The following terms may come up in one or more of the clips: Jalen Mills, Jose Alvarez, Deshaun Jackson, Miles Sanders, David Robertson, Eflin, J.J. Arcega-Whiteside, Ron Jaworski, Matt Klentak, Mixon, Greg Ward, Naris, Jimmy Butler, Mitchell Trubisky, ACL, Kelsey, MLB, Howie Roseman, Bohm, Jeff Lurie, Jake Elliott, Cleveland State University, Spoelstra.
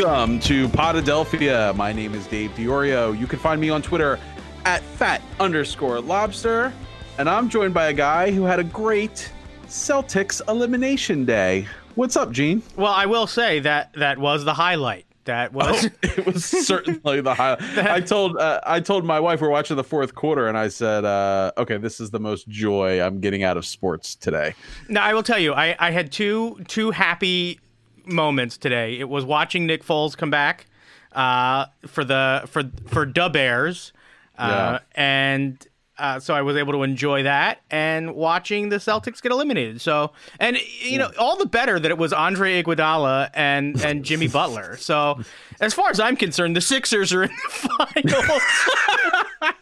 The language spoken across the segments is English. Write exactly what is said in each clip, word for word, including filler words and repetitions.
Welcome to Potadelphia. My name is Dave Diorio. You can find me on Twitter at fat underscore lobster. And I'm joined by a guy who had a great Celtics elimination day. What's up, Gene? Well, I will say that that was the highlight. That was oh, it was certainly the highlight. I told uh, I told my wife we're watching the fourth quarter, and I said, uh, "Okay, this is the most joy I'm getting out of sports today." Now, I will tell you, I, I had two two happy moments today. It was watching Nick Foles come back uh, for the for for Dubears, uh, yeah. and uh, so I was able to enjoy that, and watching the Celtics get eliminated. So, and you know, all the better that it was Andre Iguodala and and Jimmy Butler. So, as far as I'm concerned, the Sixers are in the finals.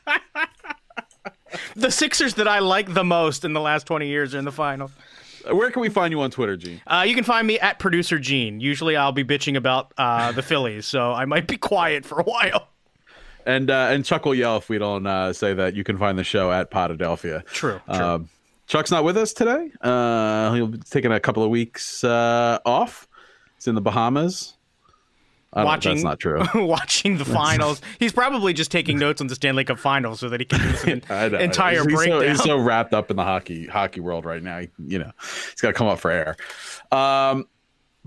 The Sixers that I like the most in the last twenty years are in the finals. Where can we find you on Twitter, Gene? Uh, you can find me at Producer Gene. Usually I'll be bitching about uh, the Phillies, so I might be quiet for a while. And uh, and Chuck will yell if we don't uh, say that. You can find the show at Potadelphia. True, true. Um, Chuck's not with us today. Uh, he'll be taking a couple of weeks uh, off. He's in the Bahamas. I watching, that's not true. Watching the finals. He's probably just taking notes on the Stanley Cup Finals so that he can do an entire he's, breakdown. So, he's so wrapped up in the hockey hockey world right now. He, you know, he's got to come up for air. Um,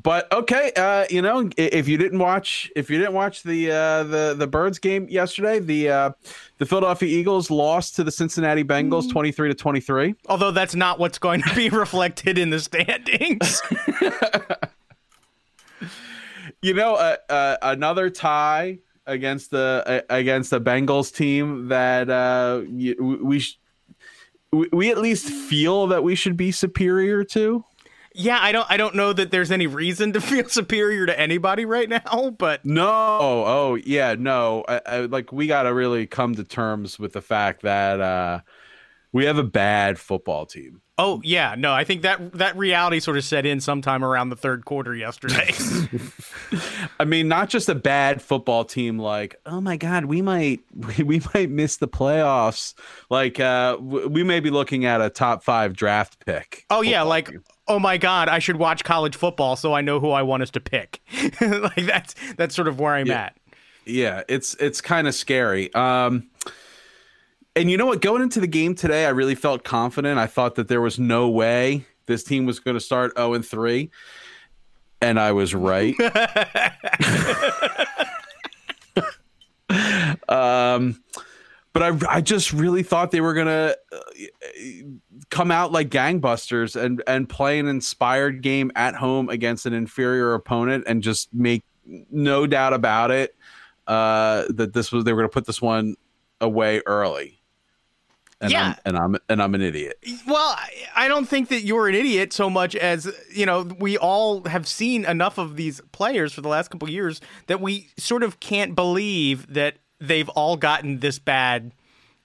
but okay, uh, you know, if you didn't watch, if you didn't watch the uh, the the Birds game yesterday, the uh, the Philadelphia Eagles lost to the Cincinnati Bengals twenty-three to twenty-three. Although that's not what's going to be reflected in the standings. You know, uh, uh, another tie against the uh, against the Bengals team that uh, we we, sh- we at least feel that we should be superior to. Yeah, I don't I don't know that there's any reason to feel superior to anybody right now, but no, oh, oh yeah, no, I, I, like we got to really come to terms with the fact that uh, we have a bad football team. Oh, yeah. No, I think that that reality sort of set in sometime around the third quarter yesterday. I mean, not just a bad football team like, oh, my God, we might we, we might miss the playoffs. Like uh, w- we may be looking at a top five draft pick. Oh, yeah. Like, team. Oh, my God, I should watch college football so I know who I want us to pick. Like that's that's sort of where I'm yeah. at. Yeah, it's it's kind of scary. Um And you know what? Going into the game today, I really felt confident. I thought that there was no way this team was going to start oh and three. And I was right. um, but I, I just really thought they were going to come out like gangbusters and, and play an inspired game at home against an inferior opponent and just make no doubt about it uh, that this was they were going to put this one away early. And yeah. I'm, and I'm and I'm an idiot. Well, I don't think that you're an idiot so much as, you know, we all have seen enough of these players for the last couple of years that we sort of can't believe that they've all gotten this bad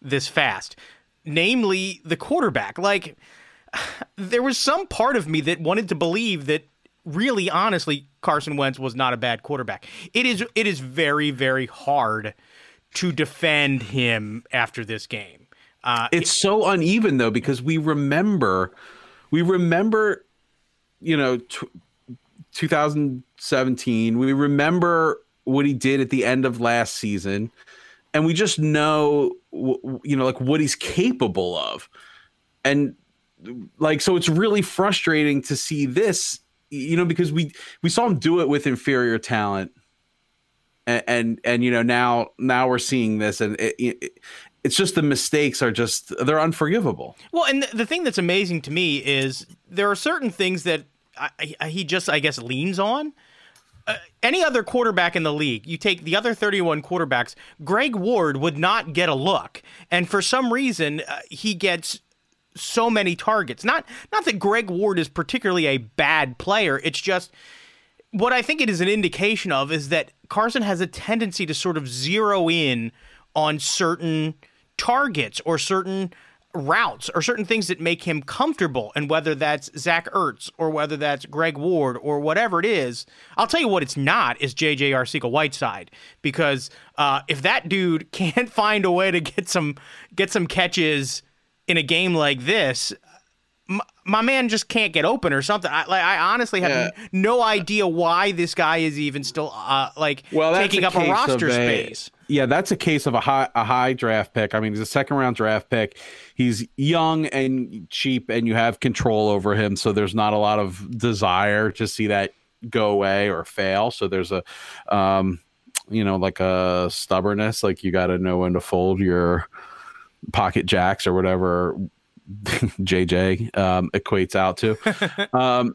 this fast. Namely, the quarterback. Like, there was some part of me that wanted to believe that really, honestly, Carson Wentz was not a bad quarterback. It is it is very, very hard to defend him after this game. Uh, it's so uneven, though, because we remember, we remember, you know, t- twenty seventeen. We remember what he did at the end of last season. And we just know, w- you know, like what he's capable of. And like, so it's really frustrating to see this, you know, because we, we saw him do it with inferior talent. And, and and you know now now we're seeing this, and it, it, it's just the mistakes are just they're unforgivable. Well, and the, the thing that's amazing to me is there are certain things that I, I, he just I guess leans on. Uh, any other quarterback in the league, you take the other thirty-one quarterbacks, Greg Ward would not get a look, and for some reason uh, he gets so many targets. Not not that Greg Ward is particularly a bad player. It's just. What I think it is an indication of is that Carson has a tendency to sort of zero in on certain targets or certain routes or certain things that make him comfortable. And whether that's Zach Ertz or whether that's Greg Ward or whatever it is, I'll tell you what it's not is J J Arcega-Whiteside, because uh, if that dude can't find a way to get some get some catches in a game like this, my, my man just can't get open or something. I, like, I honestly have yeah. no idea why this guy is even still uh, like well, taking a up a roster a, space. Yeah, that's a case of a high a high draft pick. I mean, he's a second round draft pick. He's young and cheap, and you have control over him, so there's not a lot of desire to see that go away or fail. So there's a, um, you know, like a stubbornness. Like you got to know when to fold your pocket jacks or whatever J J um, equates out to. um,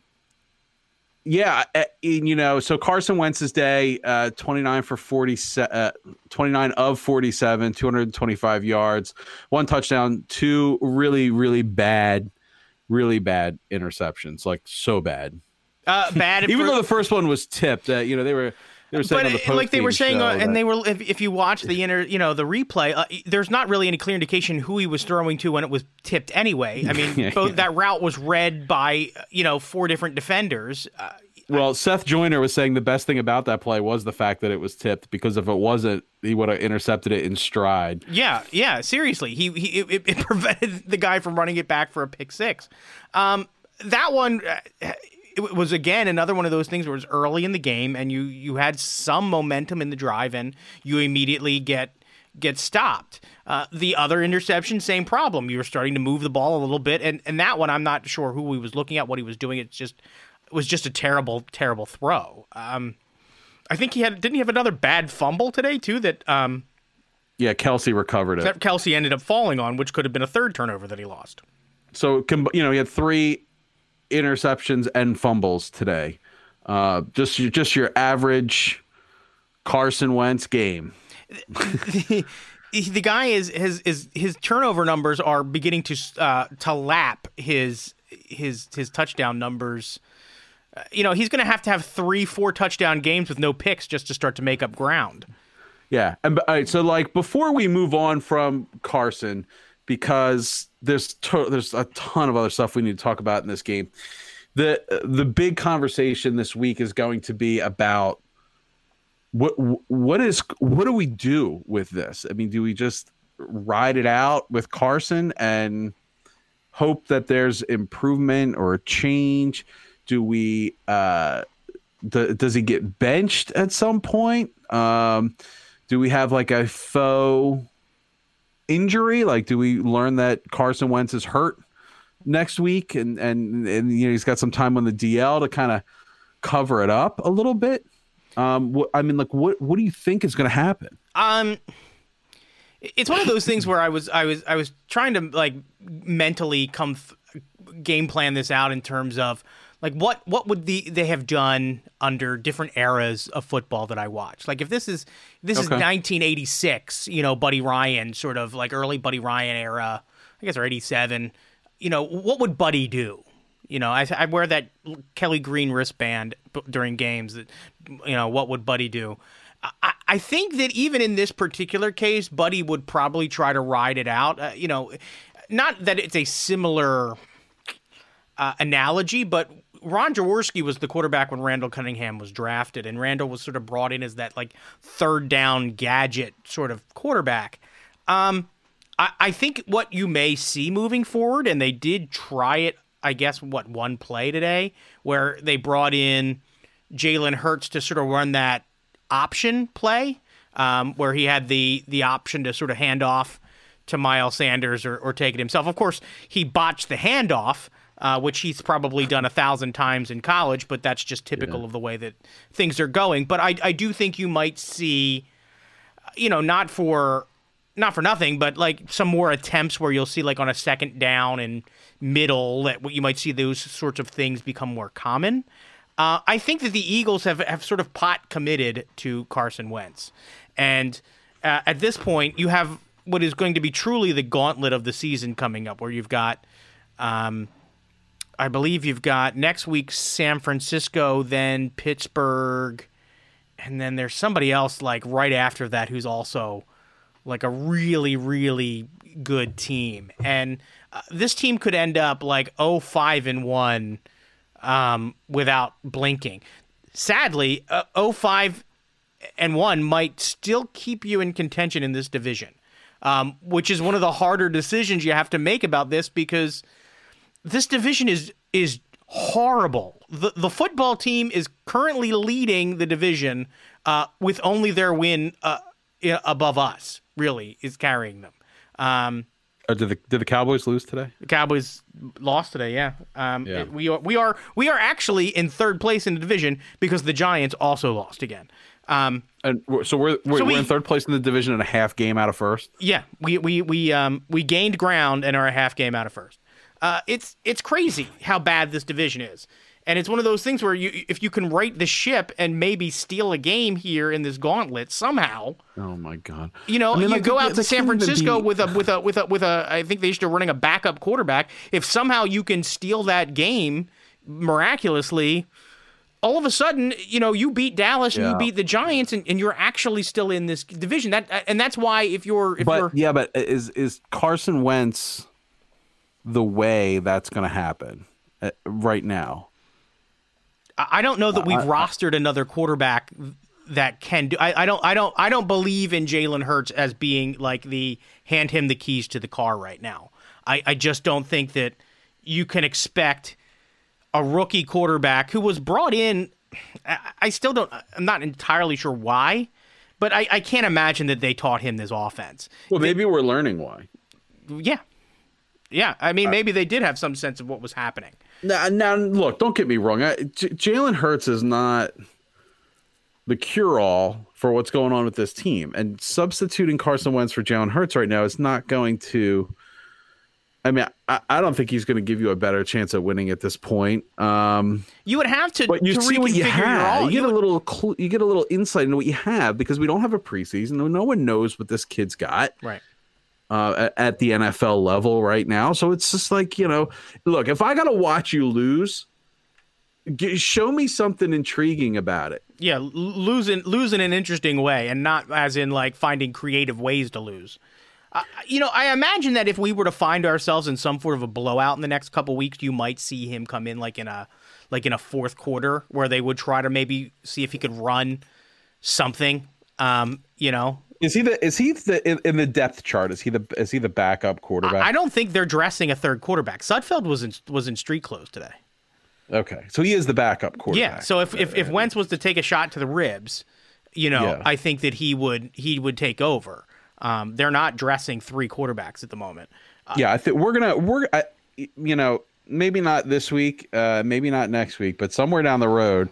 yeah, and, you know, so Carson Wentz's day, uh, twenty-nine for forty, uh, twenty-nine of forty-seven, two hundred twenty-five yards, one touchdown, two really, really bad, really bad interceptions. Like so bad. Uh, bad. Even though the first one was tipped, uh, you know, they were they were saying but, on the post like they were saying, show, uh, and they were if, if you watch the inner, you know, the replay, uh, there's not really any clear indication who he was throwing to when it was tipped anyway. I mean, yeah, both yeah. that route was read by you know four different defenders. Uh, well, I, Seth Joyner was saying the best thing about that play was the fact that it was tipped because if it wasn't, he would have intercepted it in stride. Yeah, yeah, seriously, he he it, it prevented the guy from running it back for a pick six. Um, that one. Uh, It was, again, another one of those things where it was early in the game and you, you had some momentum in the drive and you immediately get get stopped. Uh, the other interception, same problem. You were starting to move the ball a little bit. And, and that one, I'm not sure who he was looking at, what he was doing. It's just, it was just a terrible, terrible throw. Um, I think he had – didn't he have another bad fumble today too that um, – Yeah, Kelsey recovered it. Kelsey ended up falling on, which could have been a third turnover that he lost. So, you know, he had three – interceptions and fumbles today. Uh, just, just your average Carson Wentz game. the, the guy is his is his turnover numbers are beginning to uh, to lap his his his touchdown numbers. Uh, you know he's going to have to have three, four touchdown games with no picks just to start to make up ground. Yeah, and all right, so like before we move on from Carson. Because there's to- there's a ton of other stuff we need to talk about in this game. The the big conversation this week is going to be about what what is what do we do with this? I mean, do we just ride it out with Carson and hope that there's improvement or a change? Do we uh, do, does he get benched at some point? Um, do we have like a faux injury? Like, do we learn that Carson Wentz is hurt next week and and, and you know he's got some time on the D L to kind of cover it up a little bit? Um, wh- I mean, like, what what do you think is going to happen? Um, it's one of those things where I was I was I was trying to like mentally come th- game plan this out in terms of like what what would the they have done under different eras of football that I watched? Like if this is this okay. is nineteen eighty-six, you know, Buddy Ryan, sort of like early Buddy Ryan era, I guess, or eighty-seven. You know, what would Buddy do? You know, I, I wear that Kelly Green wristband during games. That you know, what would Buddy do? I, I think that even in this particular case, Buddy would probably try to ride it out. Uh, you know, not that it's a similar uh, analogy, but Ron Jaworski was the quarterback when Randall Cunningham was drafted, and Randall was sort of brought in as that like third down gadget sort of quarterback. Um, I, I think what you may see moving forward, and they did try it, I guess, what, one play today, where they brought in Jalen Hurts to sort of run that option play, um, where he had the the option to sort of hand off to Miles Sanders or, or take it himself. Of course, he botched the handoff, Uh, which he's probably done a thousand times in college, but that's just typical yeah. of the way that things are going. But I, I do think you might see, you know, not for not for nothing, but like some more attempts where you'll see like on a second down and middle that you might see those sorts of things become more common. Uh, I think that the Eagles have, have sort of pot committed to Carson Wentz. And uh, at this point, you have what is going to be truly the gauntlet of the season coming up where you've got um, – I believe you've got next week San Francisco, then Pittsburgh, and then there's somebody else like right after that who's also like a really, really good team. And uh, this team could end up like oh five and one um, without blinking. Sadly, uh, oh five and one might still keep you in contention in this division, um, which is one of the harder decisions you have to make about this because this division is is horrible. The the football team is currently leading the division uh, with only their win uh, above us, really, is carrying them. Um, oh, did the did the Cowboys lose today? The Cowboys lost today, yeah. Um, yeah. It, we are we are we are actually in third place in the division because the Giants also lost again. Um, and so we're we're, so we, we're in third place in the division and a half game out of first. Yeah, we we we um we gained ground and are a half game out of first. Uh, it's it's crazy how bad this division is, and it's one of those things where you if you can right the ship and maybe steal a game here in this gauntlet somehow. Oh my God! You know, I mean, you like, go out to San Francisco be... with a with a with a with a I think they used to running a backup quarterback. If somehow you can steal that game miraculously. All of a sudden, you know, you beat Dallas and yeah. you beat the Giants, and, and you're actually still in this division. That and that's why if you're, if but you're... yeah, but is is Carson Wentz the way that's going to happen right now? I don't know that we've I, rostered another quarterback that can do. I, I don't, I don't, I don't believe in Jalen Hurts as being like the hand him the keys to the car right now. I, I just don't think that you can expect a rookie quarterback who was brought in. I still don't, I'm not entirely sure why, but I, I can't imagine that they taught him this offense. Well, maybe they, we're learning why. Yeah. Yeah. I mean, maybe uh, they did have some sense of what was happening. Now, now look, don't get me wrong. I, J- Jalen Hurts is not the cure-all for what's going on with this team. And substituting Carson Wentz for Jalen Hurts right now is not going to... I mean, I, I don't think he's going to give you a better chance at winning at this point. Um, you would have to, but you to see what you have. You, you get would... a little, cl- you get a little insight into what you have because we don't have a preseason. No one knows what this kid's got, right? Uh, at, at the N F L level right now, so it's just like you know, look, if I got to watch you lose, g- show me something intriguing about it. Yeah, losing, losing in an interesting way, and not as in like finding creative ways to lose. Uh, you know, I imagine that if we were to find ourselves in some sort of a blowout in the next couple weeks, you might see him come in like in a like in a fourth quarter where they would try to maybe see if he could run something. Um, you know, is he the is he the in, in the depth chart? Is he the is he the backup quarterback? I, I don't think they're dressing a third quarterback. Sudfeld was in was in street clothes today. Okay, so he is the backup quarterback. Yeah. So if if, if Wentz was to take a shot to the ribs, you know, yeah. I think that he would he would take over. Um, they're not dressing three quarterbacks at the moment. Uh, yeah, I think we're gonna we're I, you know maybe not this week, uh, maybe not next week, but somewhere down the road,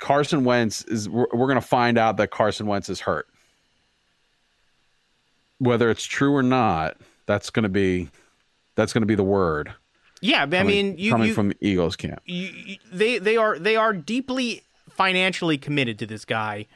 Carson Wentz is we're, we're gonna find out that Carson Wentz is hurt. Whether it's true or not, that's gonna be that's gonna be the word. Yeah, but coming, I mean, you, coming you, from the Eagles camp, you, you, they they are they are deeply financially committed to this guy.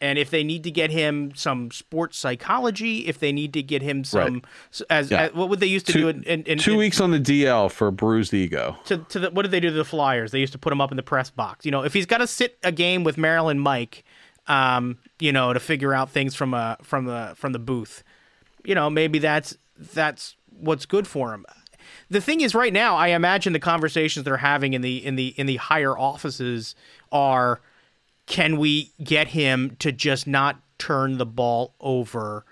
And if they need to get him some sports psychology, if they need to get him some, right. as, yeah. as what would they used to two, do? In, in, in, two in, weeks on the D L for bruised ego. To, to the, what did they do to the Flyers? They used to put him up in the press box. You know, if he's got to sit a game with Maryland Mike, um, you know, to figure out things from a from the from the booth, you know, maybe that's that's what's good for him. The thing is, right now, I imagine the conversations they're having in the in the in the higher offices are. Can we get him to just not turn the ball over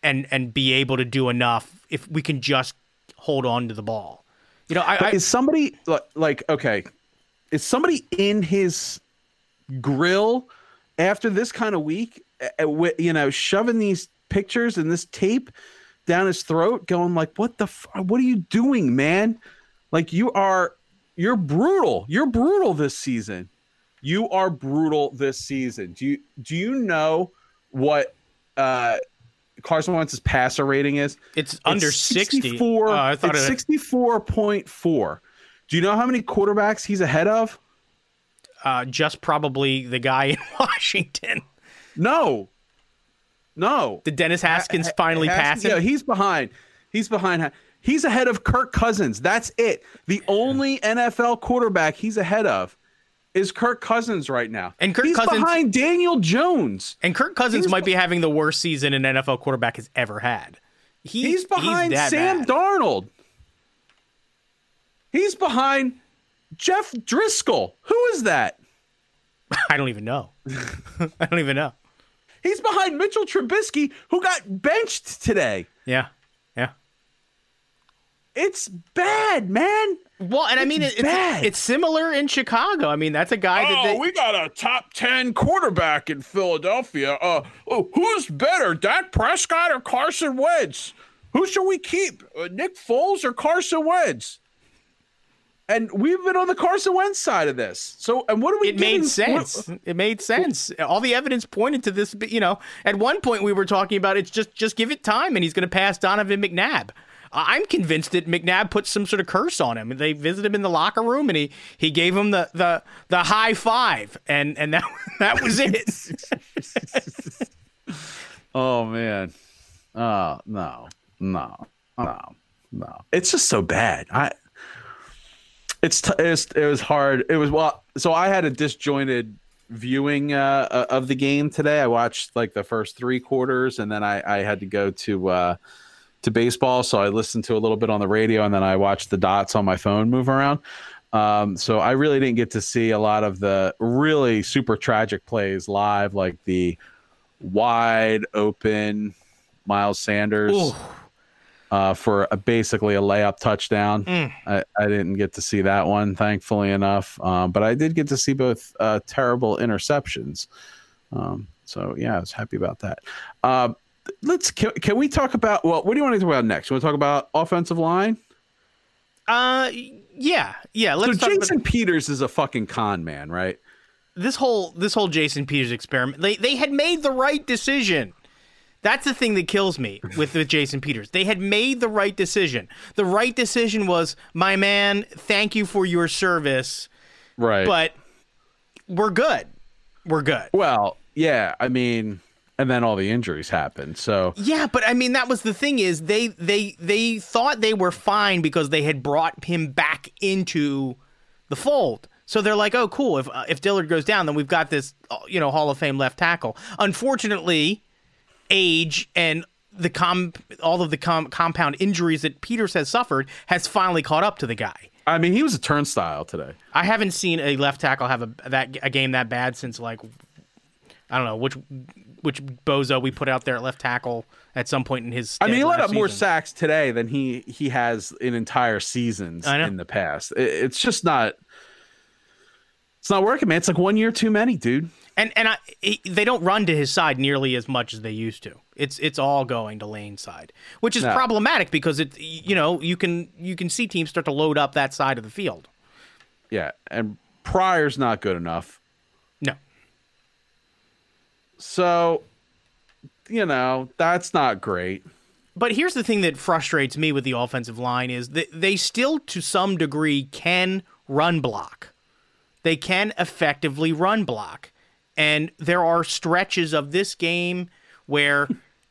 and and be able to do enough if we can just hold on to the ball? You know, I, I is somebody like, okay, is somebody in his grill after this kind of week, you know, shoving these pictures and this tape down his throat going like, what the, f- what are you doing, man? Like you are, you're brutal. You're brutal this season. You are brutal this season. Do you do you know what uh, Carson Wentz's passer rating is? It's, it's under sixty. Oh, I thought it's sixty-four point four. Do you know how many quarterbacks he's ahead of? Uh, just probably the guy in Washington. No, no. Did Dennis Haskins ha- finally Haskins, pass him? Yeah, he's behind. He's behind. He's ahead of Kirk Cousins. That's it. The only N F L quarterback he's ahead of. Is Kirk Cousins right now. And Kirk He's Cousins behind Daniel Jones. And Kirk Cousins he's might be having the worst season an N F L quarterback has ever had. He, he's behind he's Sam bad. Darnold. He's behind Jeff Driscoll. Who is that? I don't even know. I don't even know. He's behind Mitchell Trubisky, who got benched today. Yeah. Yeah. It's bad, man. Well, and I mean, it's, it's, it's similar in Chicago. I mean, that's a guy oh, that they... we got a top ten quarterback in Philadelphia. Uh, oh, who's better, Dak Prescott or Carson Wentz? Who should we keep, uh, Nick Foles or Carson Wentz? And we've been on the Carson Wentz side of this. So, and what do we? It getting... made sense. What... It made sense. All the evidence pointed to this. You know, at one point we were talking about it's just just give it time, and he's going to pass Donovan McNabb. I'm convinced that McNabb put some sort of curse on him. They visited him in the locker room, and he, he gave him the, the the high five, and and that that was it. Oh man, uh, no, no, no, no. It's just so bad. I it's, t- it's it was hard. It was well. So I had a disjointed viewing uh, of the game today. I watched like the first three quarters, and then I, I had to go to. Uh, to baseball, so I listened to a little bit on the radio, and then I watched the dots on my phone move around. Um, so I really didn't get to see a lot of the really super tragic plays live, like the wide open Miles Sanders uh, for a, basically a layup touchdown. Mm. I, I didn't get to see that one, thankfully enough, um, but I did get to see both uh, terrible interceptions. Um, so, yeah, I was happy about that. Uh, Let's can, can we talk about well? What do you want to talk about next? You want to talk about offensive line? Uh, yeah, yeah. Let's so talk Jason about... Peters is a fucking con man, right? This whole this whole Jason Peters experiment. They they had made the right decision. That's the thing that kills me with, with Jason Peters. They had made the right decision. The right decision was, my man, thank you for your service. Right, but we're good. We're good. Well, yeah. I mean. And then all the injuries happened. So yeah, but I mean, that was the thing is they they they thought they were fine because they had brought him back into the fold. So they're like, oh, cool. If uh, if Dillard goes down, then we've got this, you know, Hall of Fame left tackle. Unfortunately, age and the com all of the com- compound injuries that Peters has suffered has finally caught up to the guy. I mean, he was a turnstile today. I haven't seen a left tackle have a that a game that bad since like I don't know which. Which bozo we put out there at left tackle at some point in his. I mean, he let up season. more sacks today than he he has in entire seasons in the past. It, it's just not. It's not working, man. It's like one year too many, dude. And and I, it, they don't run to his side nearly as much as they used to. It's it's all going to lane side, which is no. problematic because it you know you can you can see teams start to load up that side of the field. Yeah, and Pryor's not good enough. No. So, you know, that's not great. But here's the thing that frustrates me with the offensive line is that they still, to some degree, can run block. They can effectively run block. And there are stretches of this game where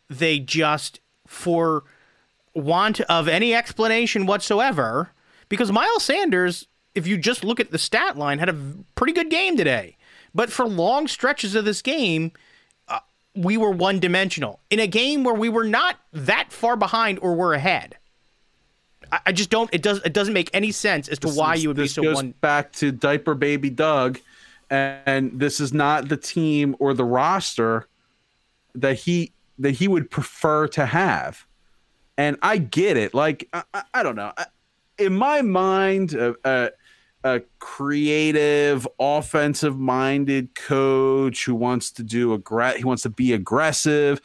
they just, for want of any explanation whatsoever, because Miles Sanders, if you just look at the stat line, had a pretty good game today. But for long stretches of this game... we were one-dimensional in a game where we were not that far behind or were ahead. I, I just don't. It does. It doesn't make any sense as to this why is, you would be so goes one. Back to diaper baby Doug, and, and this is not the team or the roster that he that he would prefer to have. And I get it. Like I, I, I don't know. I, in my mind, a uh, uh, uh, creative, offensive-minded coach who wants to do aggra- he wants to be aggressive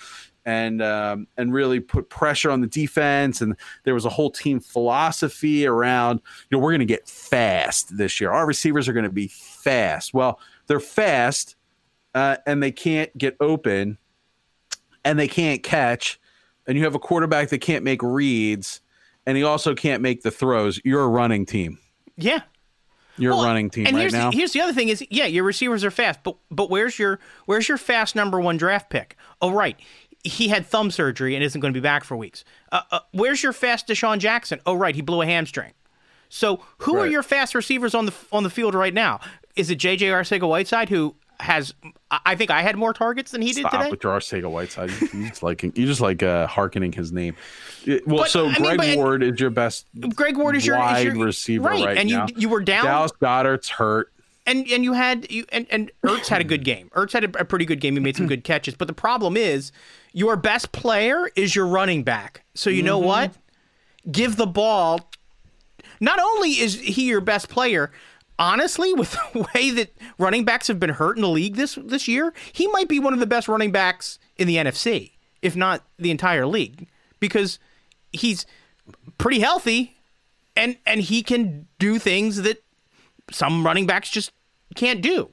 and um, and really put pressure on the defense. And there was a whole team philosophy around, you know, we're going to get fast this year. Our receivers are going to be fast. Well, they're fast uh, and they can't get open and they can't catch. And you have a quarterback that can't make reads and he also can't make the throws. You're a running team. Yeah. Your well, running team and right here's now. The, here's the other thing is, yeah, your receivers are fast, but but where's your where's your fast number one draft pick? Oh, right. He had thumb surgery and isn't going to be back for weeks. Uh, uh, where's your fast Deshaun Jackson? Oh, right. He blew a hamstring. So who right. are your fast receivers on the on the field right now? Is it J J Arcega-Whiteside who has – I think I had more targets than he Stop did today? Stop with your Arcega-Whiteside. You just like, you just like uh, hearkening his name. Well, but, so I Greg mean, Ward is your best Greg Ward is your wide is your, receiver right, right and now. You, you were down. Dallas Goedert's hurt. And and you had you and, and Ertz had a good game. Ertz had a, a pretty good game. He made some good catches. But the problem is your best player is your running back. So you mm-hmm. know what? Give the ball not only is he your best player, honestly, with the way that running backs have been hurt in the league this this year, he might be one of the best running backs in the N F C, if not the entire league, because he's pretty healthy, and and he can do things that some running backs just can't do.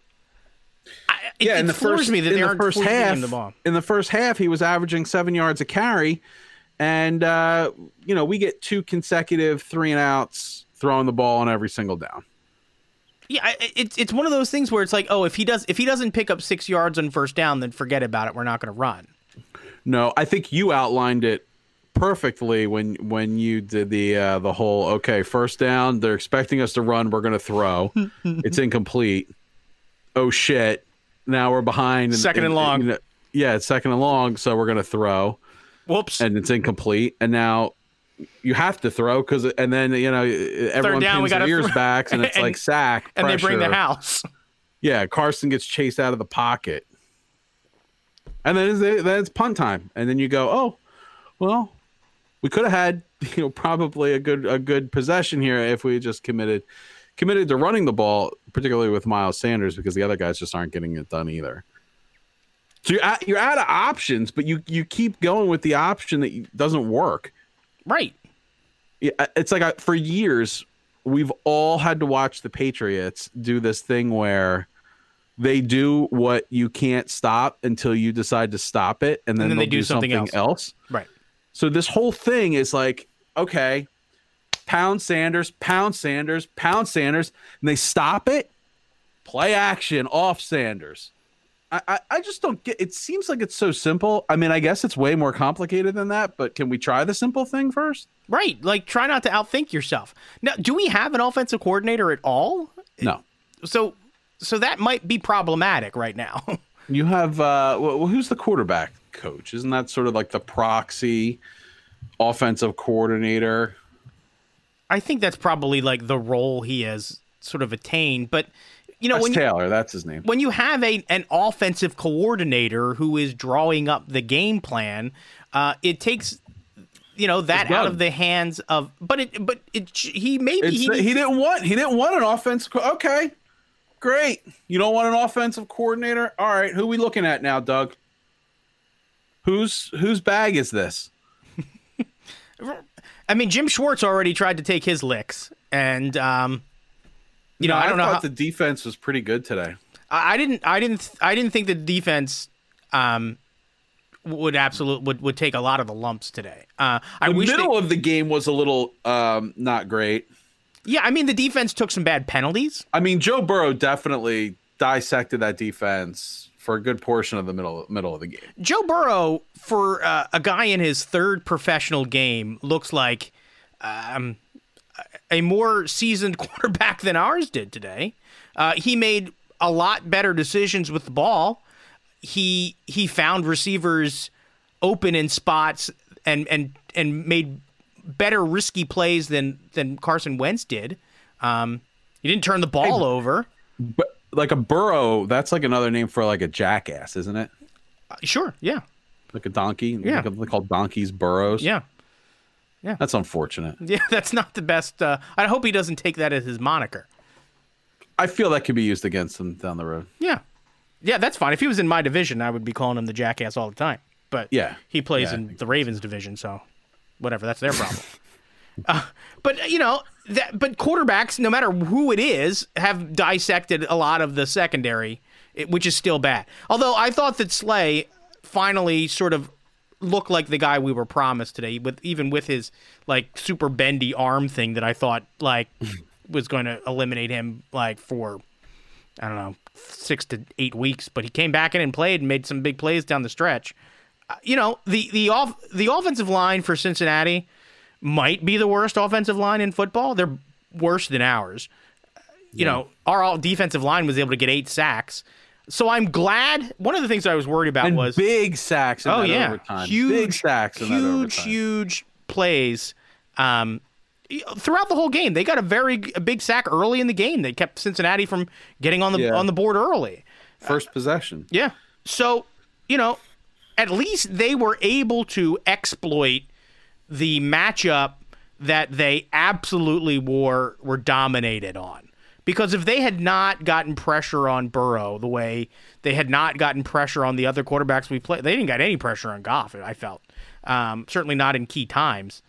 I, it, yeah, in the first me that in the first half, the ball. in the first half, he was averaging seven yards a carry, and uh, you know we get two consecutive three and outs throwing the ball on every single down. Yeah, it's it's one of those things where it's like, oh, if he does if he doesn't pick up six yards on first down, then forget about it. We're not going to run. No, I think you outlined it perfectly when when you did the uh, the whole okay first down. They're expecting us to run. We're going to throw. It's incomplete. Oh shit! Now we're behind. And, second and, and long. And, yeah, it's second and long. So we're gonna throw. Whoops! And it's incomplete. And now you have to throw because, and then you know everyone down, pins their ears th- back, and it's and, like sack. And pressure. They bring the house. Yeah, Carson gets chased out of the pocket, and then it's, then it's punt time, and then you go, oh, well, we could have had you know probably a good a good possession here if we just committed. committed to running the ball, particularly with Miles Sanders, because the other guys just aren't getting it done either. So you're out, you're out of options, but you, you keep going with the option that doesn't work. Right. It's like I, for years, we've all had to watch the Patriots do this thing where they do what you can't stop until you decide to stop it, and then, and then they do, do something, something else. else. Right. So this whole thing is like, okay, pound Sanders, pound Sanders, pound Sanders, and they stop it. Play action off Sanders. I, I, I just don't get. It seems like it's so simple. I mean, I guess it's way more complicated than that. But can we try the simple thing first? Right. Like, try not to outthink yourself. Now, do we have an offensive coordinator at all? No. So, so that might be problematic right now. You have. Uh, well, who's the quarterback coach? Isn't that sort of like the proxy offensive coordinator? I think that's probably like the role he has sort of attained. But, you know, that's when you, Taylor, that's his name. When you have a an offensive coordinator who is drawing up the game plan, uh, it takes, you know, that out of the hands of. But it but it he maybe he, he didn't want he didn't want an offensive. OK, great. You don't want an offensive coordinator. All right. Who are we looking at now, Doug? Who's whose bag is this? I mean, Jim Schwartz already tried to take his licks, and um, you no, know I don't I know. I thought how... the defense was pretty good today. I, I didn't, I didn't, I didn't think the defense um, would absolutely would, would take a lot of the lumps today. Uh, the I wish middle they... of the game was a little um, not great. Yeah, I mean the defense took some bad penalties. I mean Joe Burrow definitely dissected that defense for a good portion of the middle middle of the game. Joe Burrow, for uh, a guy in his third professional game, looks like um, a more seasoned quarterback than ours did today. Uh, he made a lot better decisions with the ball. He he found receivers open in spots and and, and made better risky plays than, than Carson Wentz did. Um, he didn't turn the ball hey, over. But like a burro, that's like another name for like a jackass, isn't it? Uh, sure, yeah. Like a donkey? Yeah. Like a, they call donkeys burros? Yeah. Yeah. That's unfortunate. Yeah, that's not the best. Uh, I hope he doesn't take that as his moniker. I feel that could be used against him down the road. Yeah. Yeah, that's fine. If he was in my division, I would be calling him the jackass all the time. But yeah, he plays yeah, in the Ravens so. division, so whatever. That's their problem. Uh, but, you know, that, but quarterbacks, no matter who it is, have dissected a lot of the secondary, which is still bad. Although I thought that Slay finally sort of looked like the guy we were promised today, with even with his, like, super bendy arm thing that I thought, like, was going to eliminate him, like, for, I don't know, six to eight weeks. But he came back in and played and made some big plays down the stretch. Uh, you know, the, the, off, the offensive line for Cincinnati might be the worst offensive line in football. They're worse than ours. You yeah. know, our all defensive line was able to get eight sacks. So I'm glad. One of the things I was worried about and was big sacks. In oh that yeah, overtime. huge big sacks. In huge, that overtime. huge plays um, throughout the whole game. They got a very a big sack early in the game. They kept Cincinnati from getting on the yeah. on the board early. First uh, possession. Yeah. So you know, at least they were able to exploit the matchup that they absolutely were were dominated on. Because if they had not gotten pressure on Burrow the way they had not gotten pressure on the other quarterbacks we played, they didn't get any pressure on Goff, I felt. Um, certainly not in key times.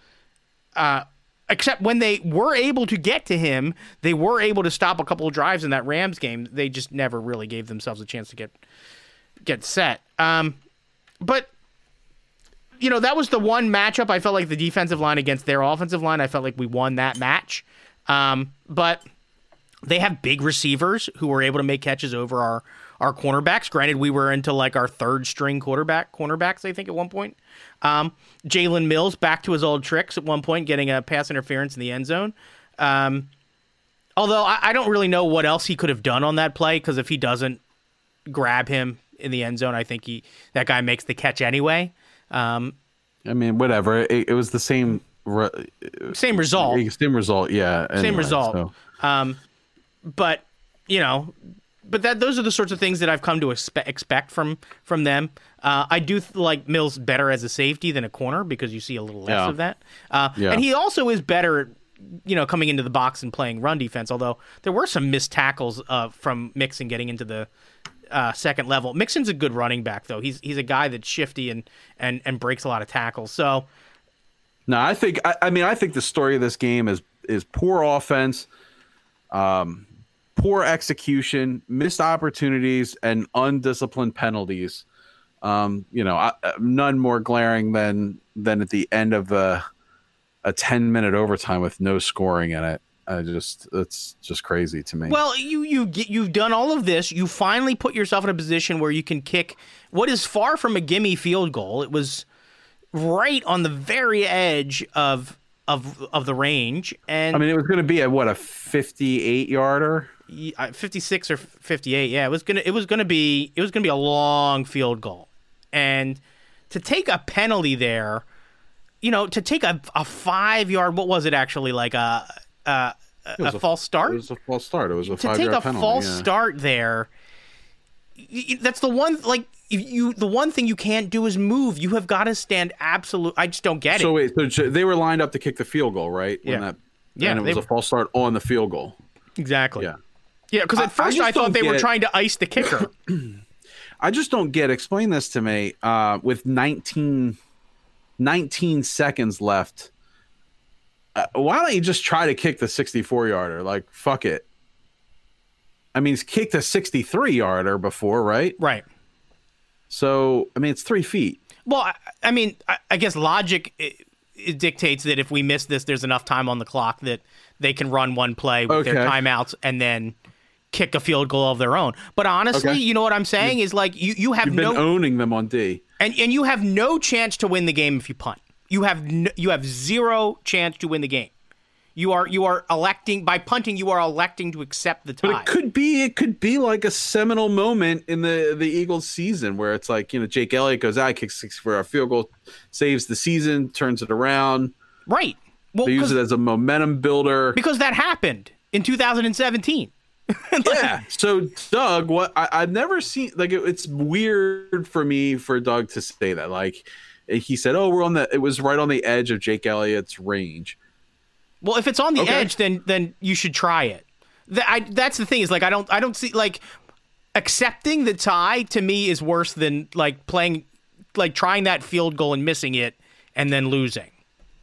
Uh, except when they were able to get to him, they were able to stop a couple of drives in that Rams game. They just never really gave themselves a chance to get get set. Um, but, you know, that was the one matchup I felt like the defensive line against their offensive line. I felt like we won that match. Um, but... They have big receivers who were able to make catches over our, our cornerbacks. Granted, we were into like our third string quarterback cornerbacks, I think, at one point. Um, Jalen Mills back to his old tricks at one point, getting a pass interference in the end zone. Um, although I, I don't really know what else he could have done on that play, because if he doesn't grab him in the end zone, I think he that guy makes the catch anyway. Um, I mean, whatever. It, it was the same re- same result. Same result, yeah. Anyway, same result. So. Um, But, you know, but that those are the sorts of things that I've come to expe- expect from from them. Uh, I do th- like Mills better as a safety than a corner, because you see a little less yeah. of that. Uh, yeah. And he also is better, you know, coming into the box and playing run defense, although there were some missed tackles uh, from Mixon getting into the uh, second level. Mixon's a good running back, though. He's he's a guy that's shifty and, and, and breaks a lot of tackles. So, no, I think I, I mean, I think the story of this game is is poor offense. Um. Poor execution, missed opportunities, and undisciplined penalties. Um, you know, I, none more glaring than than at the end of a a ten minute overtime with no scoring in it. I just it's just crazy to me. Well, you you you've done all of this. You finally put yourself in a position where you can kick what is far from a gimme field goal. It was right on the very edge of of of the range, and I mean it was going to be at what, a fifty-eight yarder. fifty-six or fifty-eight, yeah. It was gonna, it was gonna be, it was gonna be a long field goal, and to take a penalty there, you know, to take a, a five yard, what was it actually like a a, a, a false start? It was a false start. It was a five yard penalty. To take a false yeah. start there, that's the one. Like you, the one thing you can't do is move. You have got to stand absolute. I just don't get so it. So wait, so they were lined up to kick the field goal, right? When yeah. That, yeah. And it was were... a false start on the field goal. Exactly. Yeah. Yeah, because at first I, I, I thought they were it. trying to ice the kicker. I just don't get it. Explain this to me. Uh, with nineteen, nineteen seconds left, uh, why don't you just try to kick the sixty-four-yarder? Like, fuck it. I mean, he's kicked a sixty-three-yarder before, right? Right. So, I mean, it's three feet. Well, I, I mean, I, I guess logic it, it dictates that if we miss this, there's enough time on the clock that they can run one play with okay. their timeouts and then kick a field goal of their own. But honestly, okay. you know what I'm saying you, is like you, you have you've no been owning them on D, and and you have no chance to win the game if you punt. You have no, you have zero chance to win the game. You are you are electing by punting. You are electing to accept the tie. But it could be it could be like a seminal moment in the the Eagles' season where it's like, you know, Jake Elliott goes out, kicks sixty-four-yard field goal, saves the season, turns it around. Right. Well, they use it as a momentum builder. Because that happened in two thousand seventeen. Like, yeah. So, Doug, what I, I've never seen, like, it, it's weird for me for Doug to say that. Like, he said, oh, we're on the, it was right on the edge of Jake Elliott's range. Well, if it's on the okay. edge, then then you should try it. That, I, that's the thing is, like, I don't, I don't see, like, accepting the tie to me is worse than, like, playing, like, trying that field goal and missing it and then losing.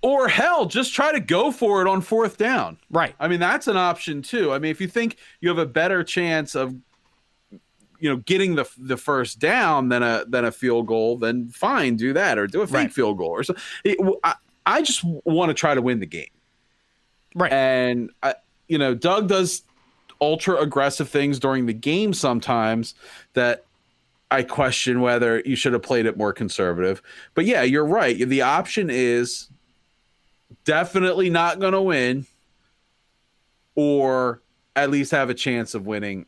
Or, hell, just try to go for it on fourth down. Right. I mean, that's an option, too. I mean, if you think you have a better chance of, you know, getting the the first down than a than a field goal, then fine, do that. Or do a fake right. field goal. Or so. It, I, I just want to try to win the game. Right. And, I, you know, Doug does ultra-aggressive things during the game sometimes that I question whether you should have played it more conservative. But, yeah, you're right. The option is... definitely not going to win, or at least have a chance of winning.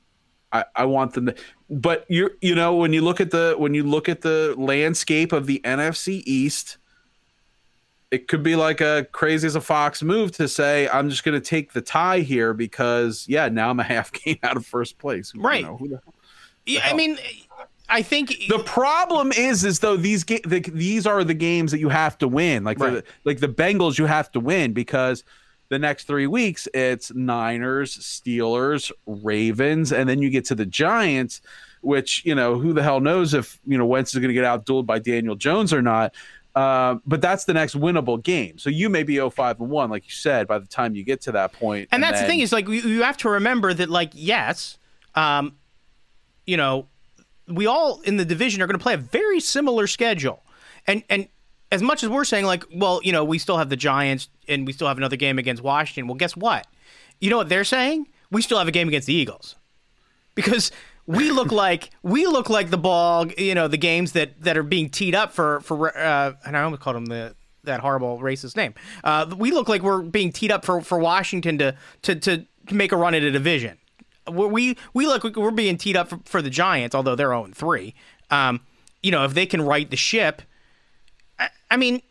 I, I want them to, but you you know when you look at the when you look at the landscape of the N F C East, it could be like a crazy as a fox move to say I'm just going to take the tie here because yeah now I'm a half game out of first place. Right. You know, who the, the yeah, I mean, I think the problem is, is though these ga- the, these are the games that you have to win. Like right. the, like the Bengals, you have to win because the next three weeks it's Niners, Steelers, Ravens, and then you get to the Giants, which, you know, who the hell knows if, you know, Wentz is going to get outdueled by Daniel Jones or not. Uh, but that's the next winnable game. So you may be oh five and one, like you said, by the time you get to that point. And, and that's then... the thing is, like, you, you have to remember that, like, yes, um, you know, we all in the division are going to play a very similar schedule. And and as much as we're saying, like, well, you know, we still have the Giants and we still have another game against Washington. Well, guess what? You know what they're saying? We still have a game against the Eagles. Because we look like we look like the ball, you know, the games that, that are being teed up for for, uh, and I almost called him the that horrible racist name. Uh, we look like we're being teed up for, for Washington to, to to make a run at a division. We we look like we're being teed up for, for the Giants, although they're oh and three. Um, you know, if they can right the ship, I, I mean,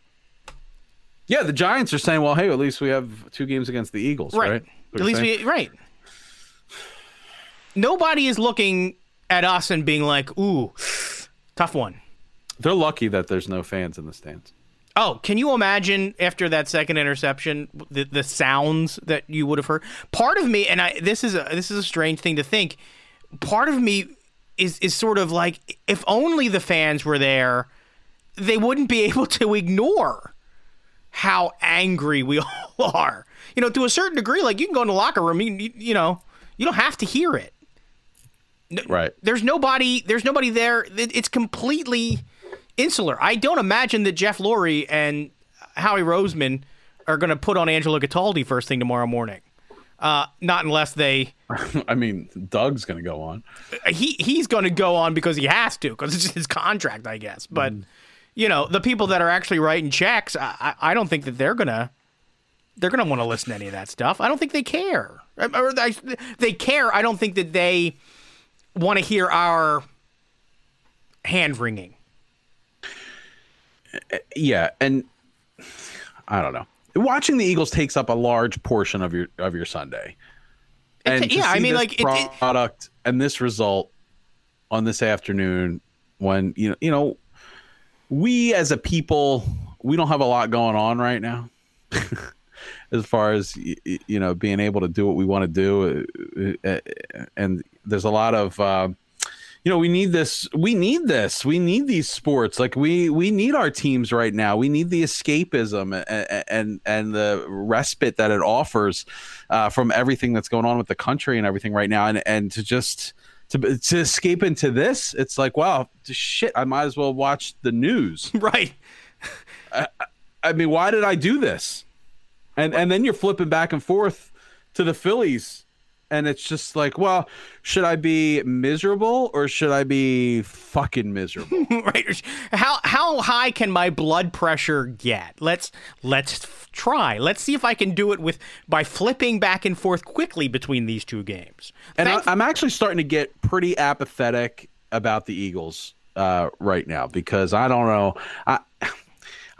yeah, the Giants are saying, well, hey, at least we have two games against the Eagles, right? right? At least saying? we right. Nobody is looking at us and being like, ooh, tough one. They're lucky that there's no fans in the stands. Oh, can you imagine after that second interception, the, the sounds that you would have heard? Part of me, and I this is a this is a strange thing to think, part of me is is sort of like, if only the fans were there, they wouldn't be able to ignore how angry we all are. You know, to a certain degree, like, you can go in the locker room, you, you, you know, you don't have to hear it. No, right. There's nobody. There's nobody there. It's completely insular. I don't imagine that Jeff Lurie and Howie Roseman are going to put on Angelo Cataldi first thing tomorrow morning. Uh, not unless they. I mean, Doug's going to go on. He he's going to go on because he has to, because it's his contract, I guess. But mm. you know, the people that are actually writing checks, I I don't think that they're gonna they're gonna want to listen to any of that stuff. I don't think they care. Or they, they care. I don't think that they want to hear our hand wringing. Yeah, and I don't know. Watching the Eagles takes up a large portion of your of your Sunday. And it, yeah, I mean, like product it, it, and this result on this afternoon, when you know, you know, we as a people, we don't have a lot going on right now. As far as, you know, being able to do what we want to do, and there's a lot of, uh, you know, we need this, we need this, we need these sports. Like we we need our teams right now. We need the escapism and and, and the respite that it offers uh, from everything that's going on with the country and everything right now. And and to just to to escape into this, it's like, wow, shit, I might as well watch the news. Right. I, I mean, why did I do this? And and then you're flipping back and forth to the Phillies, and it's just like, well, should I be miserable or should I be fucking miserable? Right? How how high can my blood pressure get? Let's let's try. Let's see if I can do it with by flipping back and forth quickly between these two games. And Thanks- I'm actually starting to get pretty apathetic about the Eagles uh, right now, because I don't know, I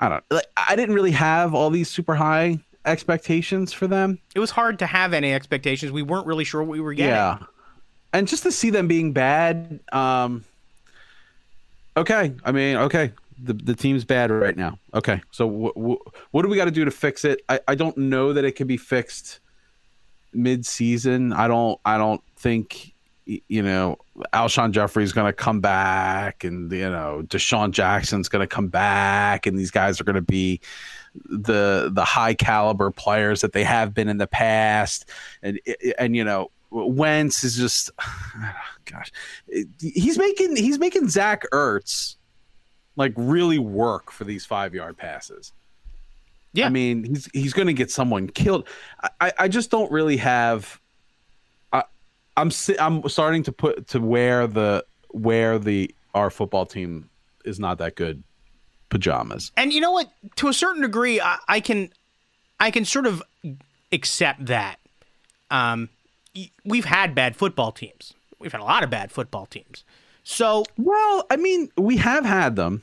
I don't like, I didn't really have all these super high expectations for them. It was hard to have any expectations. We weren't really sure what we were getting. Yeah, and just to see them being bad. Um, okay, I mean, okay, the the team's bad right now. Okay, so w- w- what do we got to do to fix it? I, I don't know that it can be fixed mid season. I don't I don't think you know Alshon Jeffrey's going to come back, and you know Deshaun Jackson's going to come back, and these guys are going to be the the high caliber players that they have been in the past. And and you know Wentz is just, oh gosh, he's making he's making Zach Ertz like really work for these five yard passes. Yeah, I mean he's he's going to get someone killed. I I just don't really have. I I'm I'm starting to put to where the where the our football team is not that good. Pajamas. And you know what? To a certain degree, I, I can, I can sort of accept that. Um, we've had bad football teams. We've had a lot of bad football teams. So, well, I mean, we have had them.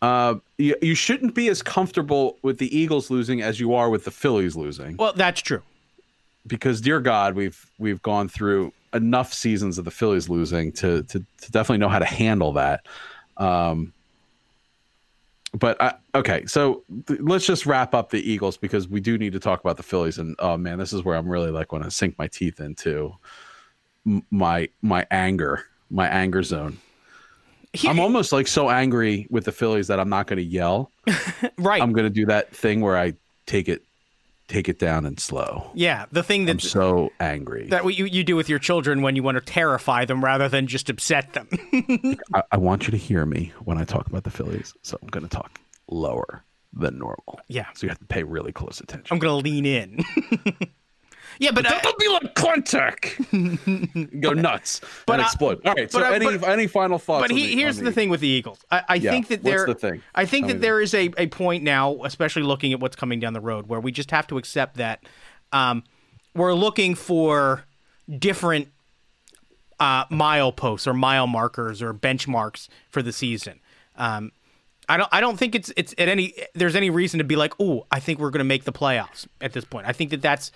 Uh, you, you shouldn't be as comfortable with the Eagles losing as you are with the Phillies losing. Well, that's true. Because, dear God, we've we've gone through enough seasons of the Phillies losing to to, to definitely know how to handle that. Um, but I, okay, so th- let's just wrap up the Eagles, because we do need to talk about the Phillies. And oh man, this is where I'm really like want to sink my teeth into my my anger, my anger zone. He, I'm almost like so angry with the Phillies that I'm not going to yell. Right. I'm going to do that thing where I take it, take it down and slow. Yeah. The thing that I'm so angry that what you, you do with your children when you want to terrify them rather than just upset them. I, I want you to hear me when I talk about the Phillies. So I'm going to talk lower than normal. Yeah. So you have to pay really close attention. I'm going to lean in. Yeah, but, but don't uh, be like Klentak. Go nuts but, and uh, explode. All right. So but, any but, any final thoughts? But he, on the, here's on the, the thing with the Eagles. I, I yeah, think that there. What's the thing? I think Tell that there is a, a point now, especially looking at what's coming down the road, where we just have to accept that um, we're looking for different uh, mileposts or mile markers or benchmarks for the season. Um, I don't. I don't think it's it's at any. There's any reason to be like, oh, I think we're going to make the playoffs at this point. I think that that's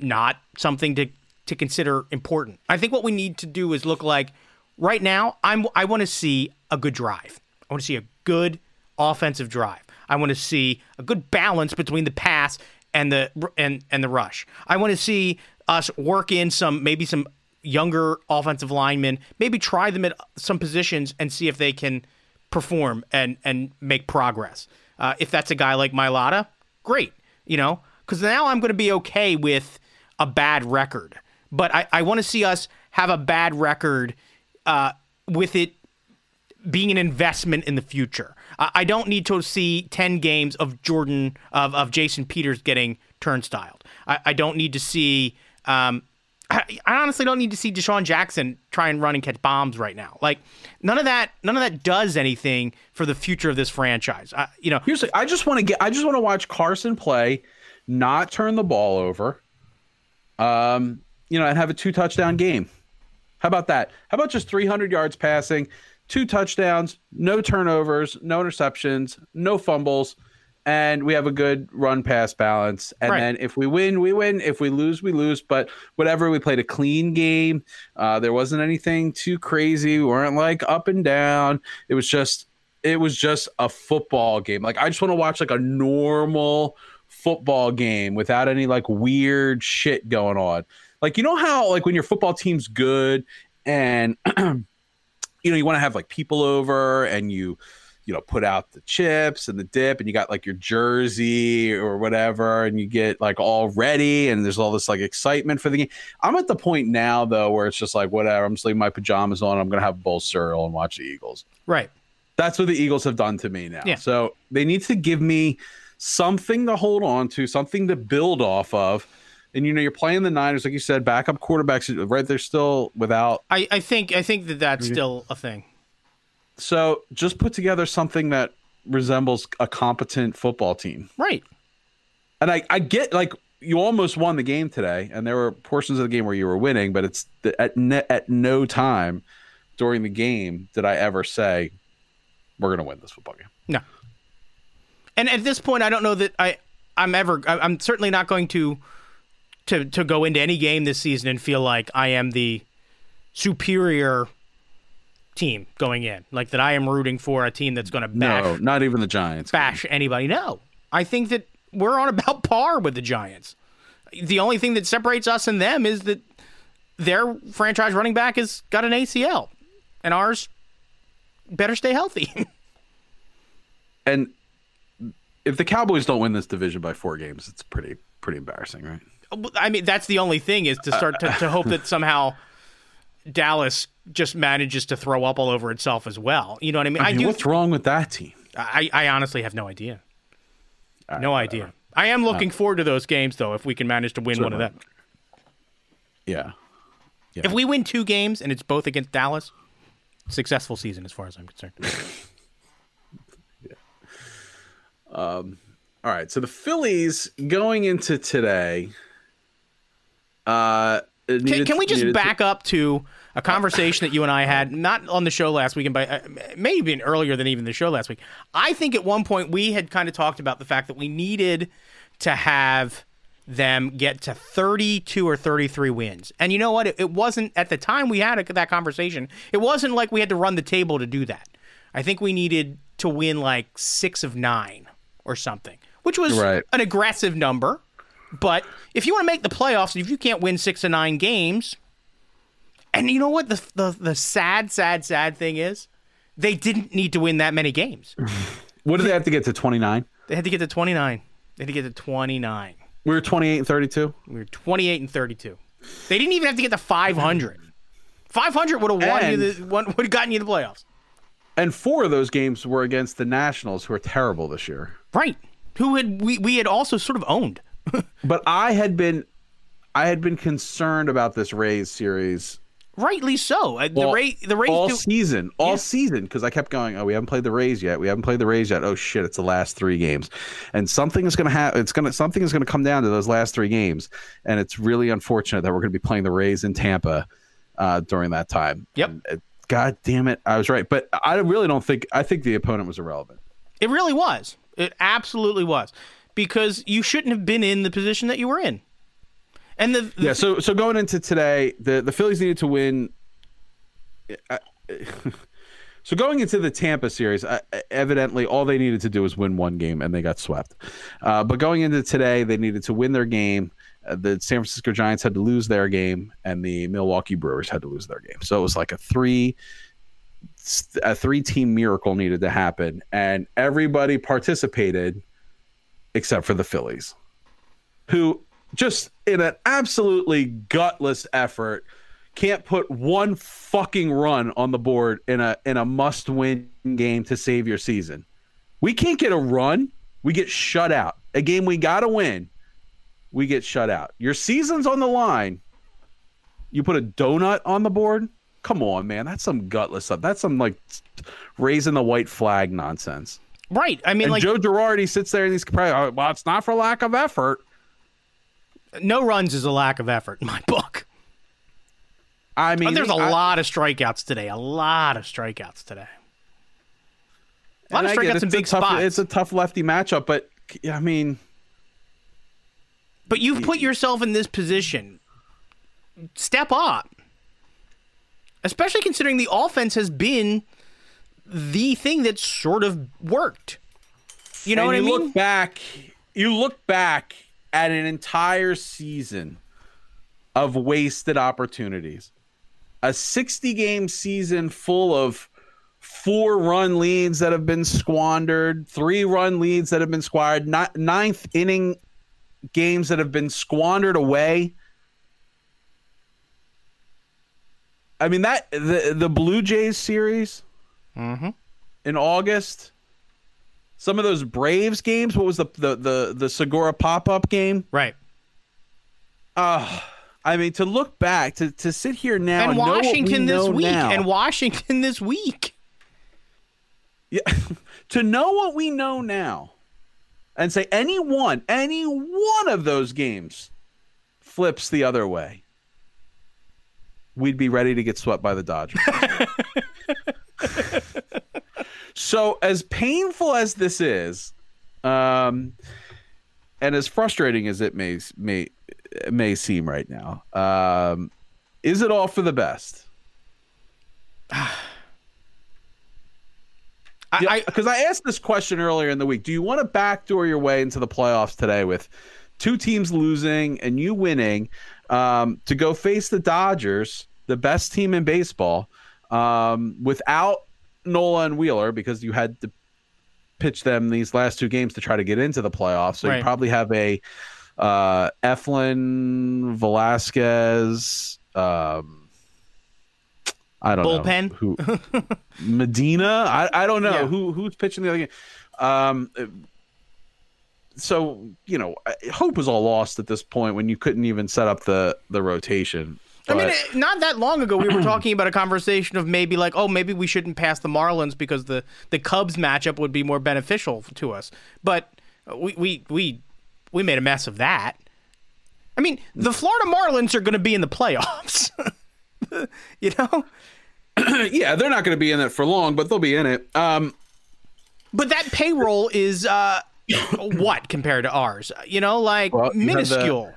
not something to, to consider important. I think what we need to do is look like right now, I'm, I want to see a good drive. I want to see a good offensive drive. I want to see a good balance between the pass and the, and, and the rush. I want to see us work in some, maybe some younger offensive linemen, maybe try them at some positions and see if they can perform and, and make progress. Uh, if that's a guy like Mailata, great, you know, because now I'm going to be okay with a bad record. But I, I want to see us have a bad record uh, with it being an investment in the future. I, I don't need to see ten games of Jordan, of, of Jason Peters getting turnstiled. I, I don't need to see, um, I, I honestly don't need to see Deshaun Jackson try and run and catch bombs right now. Like none of that, none of that does anything for the future of this franchise. I, you know, here's, I just want to get, I just want to watch Carson play, not turn the ball over. Um, you know, and have a two touchdown game. How about that? How about just three hundred yards passing, two touchdowns, no turnovers, no interceptions, no fumbles, and we have a good run pass balance. And right. Then if we win, we win. If we lose, we lose. But whatever, we played a clean game. Uh, there wasn't anything too crazy. We weren't like up and down. It was just, it was just a football game. Like I just want to watch like a normal football game without any like weird shit going on. Like, you know how like when your football team's good and you know you want to have like people over and you you know put out the chips and the dip and you got like your jersey or whatever and you get like all ready and there's all this like excitement for the game. I'm at the point now though where it's just like whatever, I'm just leaving my pajamas on, I'm gonna have a bowl of cereal and watch the Eagles. Right. That's what the Eagles have done to me now. Yeah. So they need to give me something to hold on to, something to build off of. And, you know, you're playing the Niners, like you said, backup quarterbacks, right? They're still without. I, I think I think that that's still a thing. So just put together something that resembles a competent football team. Right. And I, I get, like, you almost won the game today, and there were portions of the game where you were winning, but it's at ne- at no time during the game did I ever say, we're going to win this football game. No. And at this point, I don't know that I, I'm ever. I'm certainly not going to, to to go into any game this season and feel like I am the superior team going in, like that I am rooting for a team that's going to bash. No, not even the Giants. Bash anybody? No, I think that we're on about par with the Giants. The only thing that separates us and them is that their franchise running back has got an A C L, and ours better stay healthy. And if the Cowboys don't win this division by four games, it's pretty pretty embarrassing, right? I mean, that's the only thing is to start to, to hope that somehow Dallas just manages to throw up all over itself as well. You know what I mean? I mean I do, what's wrong with that team? I, I honestly have no idea. Right, no idea. Right. I am looking right. forward to those games, though, if we can manage to win Certainly. one of them. Yeah. yeah. If we win two games and it's both against Dallas, successful season as far as I'm concerned. Um, all right. So the Phillies going into today. Uh, needed, can, can we just back to... up to a conversation that you and I had, not on the show last week, and by uh, maybe earlier than even the show last week. I think at one point we had kind of talked about the fact that we needed to have them get to thirty-two or thirty-three wins. And you know what? It, it wasn't, at the time we had a, that conversation, it wasn't like we had to run the table to do that. I think we needed to win like six of nine or something, which was right. an aggressive number. But if you want to make the playoffs, if you can't win six of nine games, and you know what the the, the sad, sad, sad thing is? They didn't need to win that many games. What did they have to get to, twenty-nine? They had to get to twenty-nine. They had to get to twenty-nine. We were twenty-eight and thirty-two? We were twenty-eight and thirty-two. They didn't even have to get to five hundred. five hundred would have won and, you the, would have gotten you the playoffs. And four of those games were against the Nationals, who are terrible this year. Right. Who had we, we had also sort of owned. But I had been I had been concerned about this Rays series. Rightly so. The well, Rays, the Rays all do- season, all yeah. season, because I kept going. Oh, we haven't played the Rays yet. We haven't played the Rays yet. Oh shit! It's the last three games, and something is going to happen. It's going to something is going to come down to those last three games, and it's really unfortunate that we're going to be playing the Rays in Tampa uh, during that time. Yep. And, uh, God damn it! I was right, but I really don't think. I think the opponent was irrelevant. It really was. It absolutely was, because you shouldn't have been in the position that you were in. And the, the yeah, so so going into today, the, the Phillies needed to win. I, so going into the Tampa series, I, evidently all they needed to do was win one game, and they got swept. Uh, but going into today, they needed to win their game. Uh, the San Francisco Giants had to lose their game, and the Milwaukee Brewers had to lose their game. So it was like a three, a three team miracle needed to happen, and everybody participated except for the Phillies, who. Just in an absolutely gutless effort, can't put one fucking run on the board in a in a must-win game to save your season. We can't get a run. We get shut out. A game we got to win, we get shut out. Your season's on the line. You put a donut on the board? Come on, man. That's some gutless stuff. That's some, like, raising the white flag nonsense. Right. I mean, and like... Joe Girardi sits there and he's probably, well, it's not for lack of effort. No runs is a lack of effort in my book. I mean, but there's a I, lot of strikeouts today. A lot of strikeouts today. A lot of strikeouts in big tough, spots. It's a tough lefty matchup, but I mean, but you've put yourself in this position. Step up, especially considering the offense has been the thing that sort of worked. You know and what you I mean? Look back. You look back. At an entire season of wasted opportunities, a sixty-game season full of four-run leads that have been squandered, three-run leads that have been squandered, not ninth inning games that have been squandered away. I mean that the the Blue Jays series mm-hmm. in August. Some of those Braves games. What was the the the, the Segura pop-up game? Right. Uh, I mean, to look back, to, to sit here now and Washington know what we this know week, now, and Washington this week. Yeah, to know what we know now, and say any one, any one of those games flips the other way, we'd be ready to get swept by the Dodgers. So as painful as this is, um, and as frustrating as it may may may seem right now, um, is it all for the best? I, yeah, because I, I asked this question earlier in the week. Do you want to backdoor your way into the playoffs today with two teams losing and you winning um, to go face the Dodgers, the best team in baseball, um, without Nola and Wheeler, because you had to pitch them these last two games to try to get into the playoffs. So right. You probably have a uh, Eflin, Velasquez, um, I don't Bullpen. know who Medina. I, I don't know yeah. who who's pitching the other game. Um, so you know, hope was all lost at this point when you couldn't even set up the the rotation. I mean, not that long ago, we were talking about a conversation of maybe like, oh, maybe we shouldn't pass the Marlins because the, the Cubs matchup would be more beneficial to us. But we we we, we made a mess of that. I mean, the Florida Marlins are going to be in the playoffs, you know? Yeah, they're not going to be in it for long, but they'll be in it. Um, but that payroll is uh, what compared to ours? You know, like well, you minuscule. The,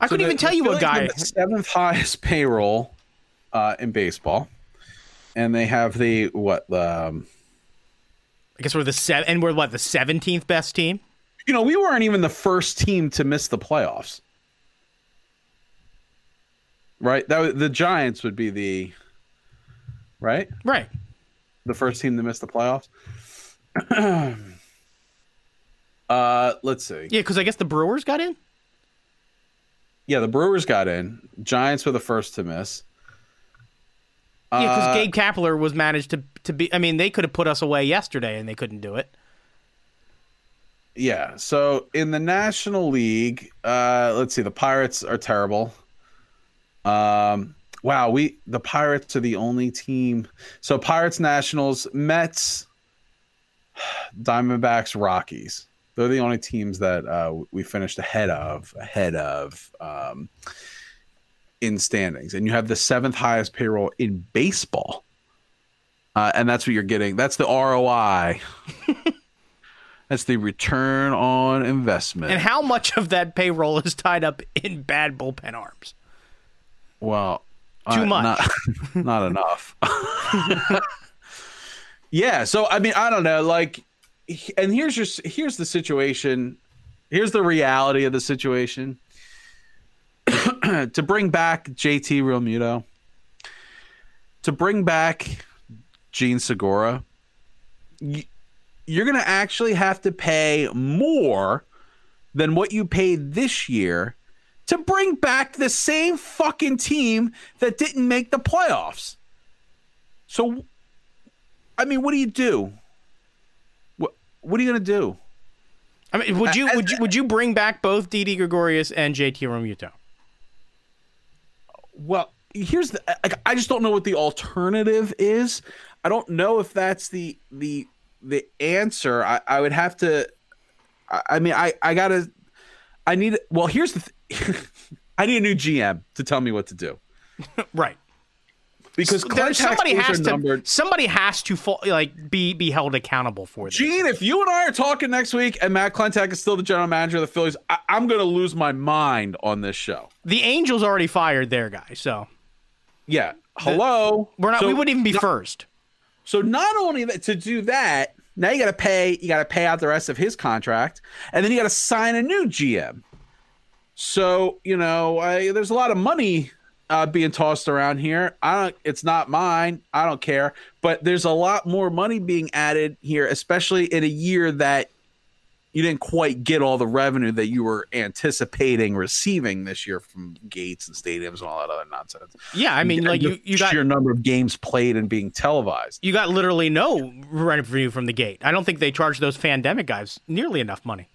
I so couldn't the, even tell you what guy. The seventh highest payroll uh, in baseball, and they have the what? Um, I guess we're the seven, and we're what the seventeenth best team. You know, we weren't even the first team to miss the playoffs, right? That the Giants would be the right, right, the first team to miss the playoffs. Uh, let's see. Yeah, because I guess the Brewers got in. Yeah, the Brewers got in. Giants were the first to miss. Uh, yeah, because Gabe Kapler was managed to to be. I mean, they could have put us away yesterday, and they couldn't do it. Yeah. So in the National League, uh, let's see. The Pirates are terrible. Um. Wow. We the Pirates are the only team. So Pirates, Nationals, Mets, Diamondbacks, Rockies. They're the only teams that uh, we finished ahead of, ahead of um, in standings. And you have the seventh highest payroll in baseball. Uh, and that's what you're getting. That's the R O I. That's the return on investment. And how much of that payroll is tied up in bad bullpen arms? Well, too uh, much. Not, not enough. Yeah. So, I mean, I don't know. Like, and here's your here's the situation. Here's the reality of the situation. To bring back J T Realmuto, to bring back Jean Segura, you're going to actually have to pay more than what you paid this year to bring back the same fucking team that didn't make the playoffs. So, I mean, what do you do? What are you gonna do? I mean, would you would you would you bring back both Didi Gregorius and J T Realmuto? Well, here's the like, I just don't know what the alternative is. I don't know if that's the the the answer. I, I would have to. I, I mean, I I gotta. I need. Well, here's the. Th- I need a new G M to tell me what to do. Right. Because there, somebody has to numbered. somebody has to fall, like be be held accountable for this. Gene, if you and I are talking next week and Matt Klentak is still the general manager of the Phillies, I, I'm going to lose my mind on this show. The Angels already fired their guy, so yeah. Hello, the, we're not. So, we wouldn't even be not, first. So not only that, to do that, now you got to pay. You got to pay out the rest of his contract, and then you got to sign a new G M. So you know, I, there's a lot of money. Uh, being tossed around here. I don't, it's not mine. I don't care. But there's a lot more money being added here, especially in a year that you didn't quite get all the revenue that you were anticipating receiving this year from gates and stadiums and all that other nonsense. Yeah, I mean, and like you, you got your number of games played and being televised. You got literally no revenue from the gate. I don't think they charged those pandemic guys nearly enough money.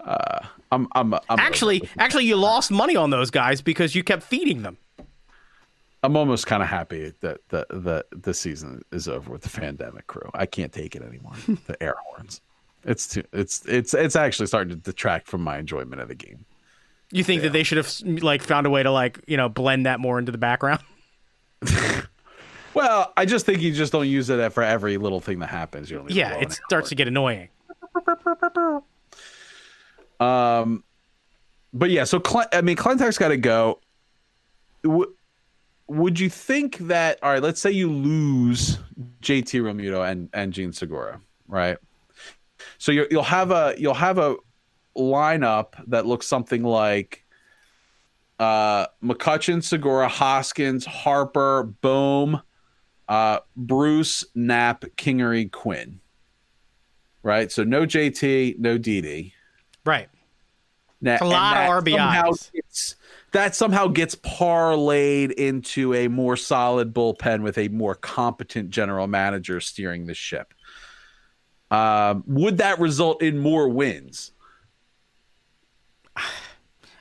uh I'm, I'm, I'm actually, a, actually, you lost money on those guys because you kept feeding them. I'm almost kind of happy that the the the season is over with the pandemic crew. I can't take it anymore. The air horns. It's too. It's it's it's actually starting to detract from my enjoyment of the game. You think yeah. that they should have like found a way to like you know blend that more into the background? Well, I just think you just don't use it for every little thing that happens. You yeah, it starts horn. to get annoying. Um, but yeah, so Cle- I mean, Klentak's got to go. W- would you think that? All right, let's say you lose J T Realmuto and and Jean Segura, right? So you're, you'll have a you'll have a lineup that looks something like uh, McCutchen, Segura, Hoskins, Harper, Bohm, uh, Bruce, Knapp, Kingery, Quinn. Right. So no J T, no Didi. Right. Now, a lot of R B Is. Gets, that somehow gets parlayed into a more solid bullpen with a more competent general manager steering the ship. Um, would that result in more wins?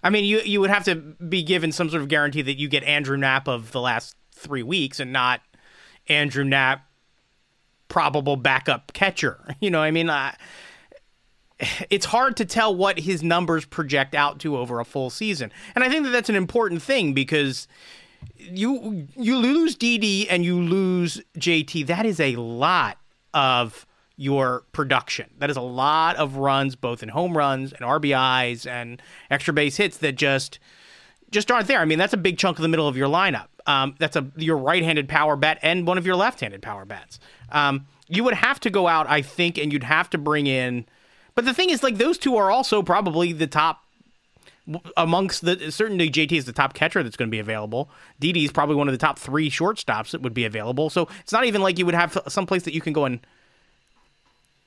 I mean, you you would have to be given some sort of guarantee that you get Andrew Knapp of the last three weeks and not Andrew Knapp, probable backup catcher. You know, I mean, I... It's hard to tell what his numbers project out to over a full season. And I think that that's an important thing because you you lose Didi and you lose J T. That is a lot of your production. That is a lot of runs, both in home runs and R B Is and extra base hits that just just aren't there. I mean, that's a big chunk of the middle of your lineup. Um, that's a your right-handed power bat and one of your left-handed power bats. Um, you would have to go out, I think, and you'd have to bring in. But the thing is, like, those two are also probably the top amongst the certainly J T is the top catcher that's going to be available. Didi is probably one of the top three shortstops that would be available. So it's not even like you would have someplace that you can go and,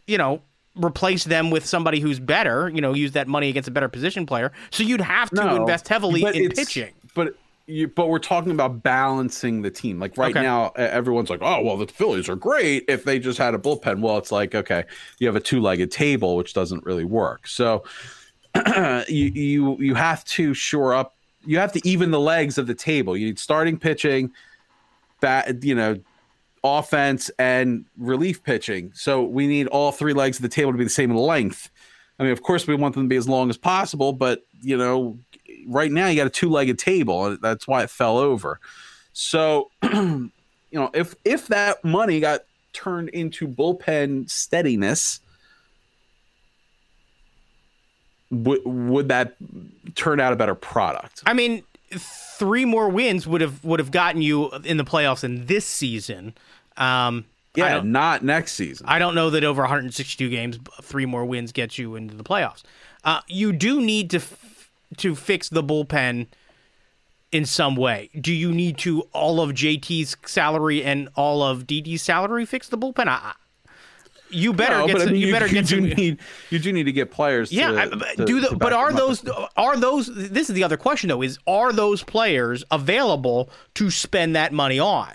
you know, replace them with somebody who's better, you know, use that money against a better position player. So you'd have to no, invest heavily in pitching. But you, but we're talking about balancing the team. Like right okay. now, everyone's like, oh, well, the Phillies are great if they just had a bullpen. Well, it's like, okay, you have a two-legged table, which doesn't really work. So you, you, you have to shore up. You have to even the legs of the table. You need starting pitching, bat, you know, offense and relief pitching. So we need all three legs of the table to be the same length. I mean, of course we want them to be as long as possible, but you know, right now you got a two-legged table and that's why it fell over. So, you know, if, if that money got turned into bullpen steadiness, w- would that turn out a better product? I mean, three more wins would have would have gotten you in the playoffs in this season. Um, yeah, not next season. I don't know that over one hundred sixty-two games, three more wins gets you into the playoffs. Uh, you do need to f- to fix the bullpen in some way. Do you need to all of J T's salary and all of D D's salary fix the bullpen? I, You better no, get. But, some, I mean, you, you better you get. Do some, need, you do need to get players. Yeah, to, I, to, do the, but are those up. are those? This is the other question though: is are those players available to spend that money on?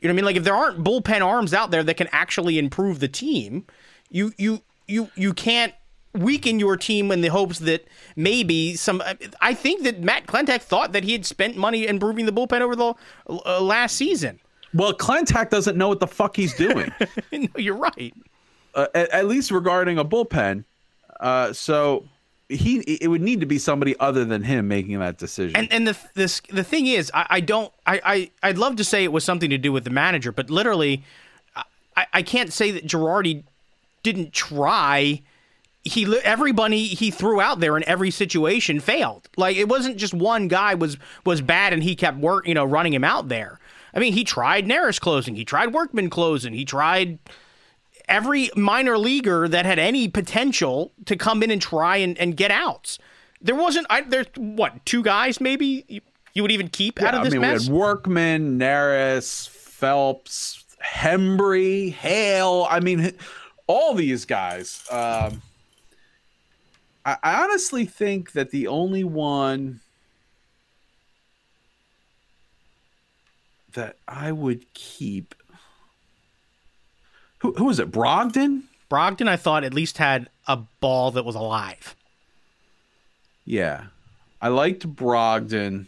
You know what I mean? Like if there aren't bullpen arms out there that can actually improve the team, you you you you can't weaken your team in the hopes that maybe some. I think that Matt Klentak thought that he had spent money improving the bullpen over the uh, last season. Well, Klentak doesn't know what the fuck he's doing. No, you're right. Uh, at, at least regarding a bullpen. Uh, so he it would need to be somebody other than him making that decision. And and the this the thing is, I, I don't I, I I'd love to say it was something to do with the manager, but literally, I, I can't say that Girardi didn't try. He everybody he threw out there in every situation failed. Like it wasn't just one guy was was bad and he kept work you know running him out there. I mean, he tried Neris closing. He tried Workman closing. He tried every minor leaguer that had any potential to come in and try and, and get outs. There wasn't, I, there's what, two guys maybe you, you would even keep yeah, out of this I mean, mess? We had Workman, Neris, Phelps, Hembree, Hale. I mean, all these guys. Um, I, I honestly think that the only one that I would keep. Who who is it? Brogdon? Brogdon, I thought, at least had a ball that was alive. Yeah. I liked Brogdon.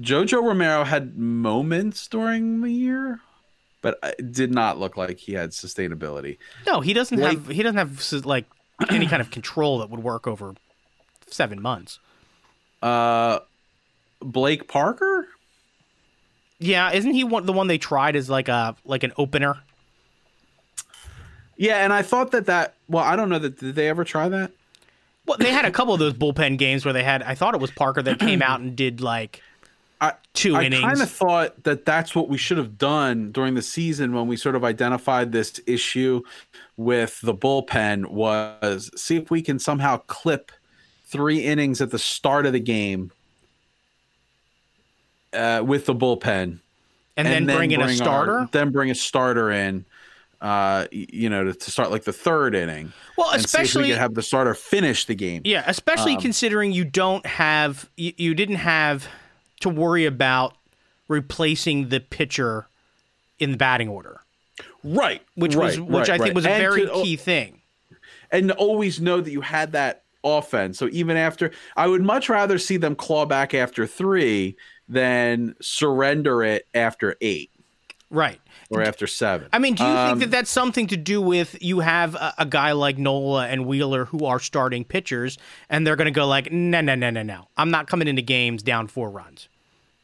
Jojo Romero had moments during the year, but it did not look like he had sustainability. No, he doesn't like, have he doesn't have like any kind of control that would work over seven months. Uh, Blake Parker? Yeah, isn't he one, the one they tried as like a like an opener? Yeah, and I thought that that well, I don't know that did they ever try that? Well, they had a couple of those bullpen games where they had. I thought it was Parker that came out and did like I, two I innings. I kind of thought that that's what we should have done during the season when we sort of identified this issue with the bullpen was see if we can somehow clip three innings at the start of the game. Uh, with the bullpen, and, and then, then bring in bring a starter. Our, then bring a starter in, uh, you know, to, to start like the third inning. Well, especially see if we could have the starter finish the game. Yeah, especially um, considering you don't have, you, you didn't have to worry about replacing the pitcher in the batting order, right? Which right, was, which right, I think right. was a and very to, key thing. And to always know that you had that offense. So even after, I would much rather see them claw back after three. Then surrender it after eight. Right. Or after seven. I mean, do you um, think that that's something to do with you have a, a guy like Nola and Wheeler who are starting pitchers, and they're going to go like, no, no, no, no, no. I'm not coming into games down four runs.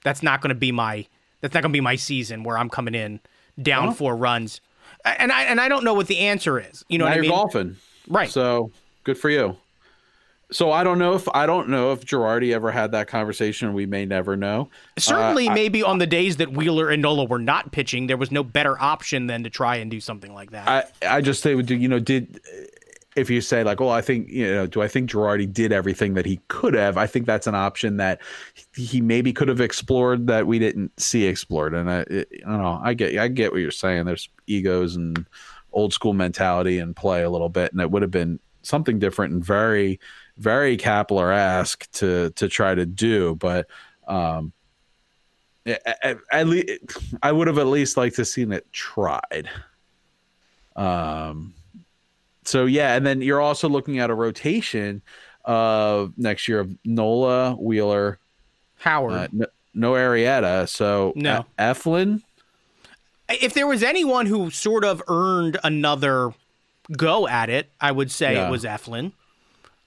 That's not going to be my that's not going to be my season where I'm coming in down well, four runs. And I and I don't know what the answer is. You know now what I mean? You're golfing, right? So good for you. So I don't know if I don't know if Girardi ever had that conversation. We may never know. Certainly, uh, maybe I, on the days that Wheeler and Nola were not pitching, there was no better option than to try and do something like that. I, I just say would do. You know, did if you say like, well, I think you know, do I think Girardi did everything that he could have? I think that's an option that he maybe could have explored that we didn't see explored. And I, it, I don't know. I get I get what you're saying. There's egos and old school mentality and play a little bit, and it would have been something different and very. Very Kapler-esque to to try to do, but um, at, at least I would have at least liked to seen it tried. Um, so yeah, and then you're also looking at a rotation of uh, next year of Nola, Wheeler, Howard, uh, no, no Arrieta, so no Eflin. If there was anyone who sort of earned another go at it, I would say yeah. it was Eflin.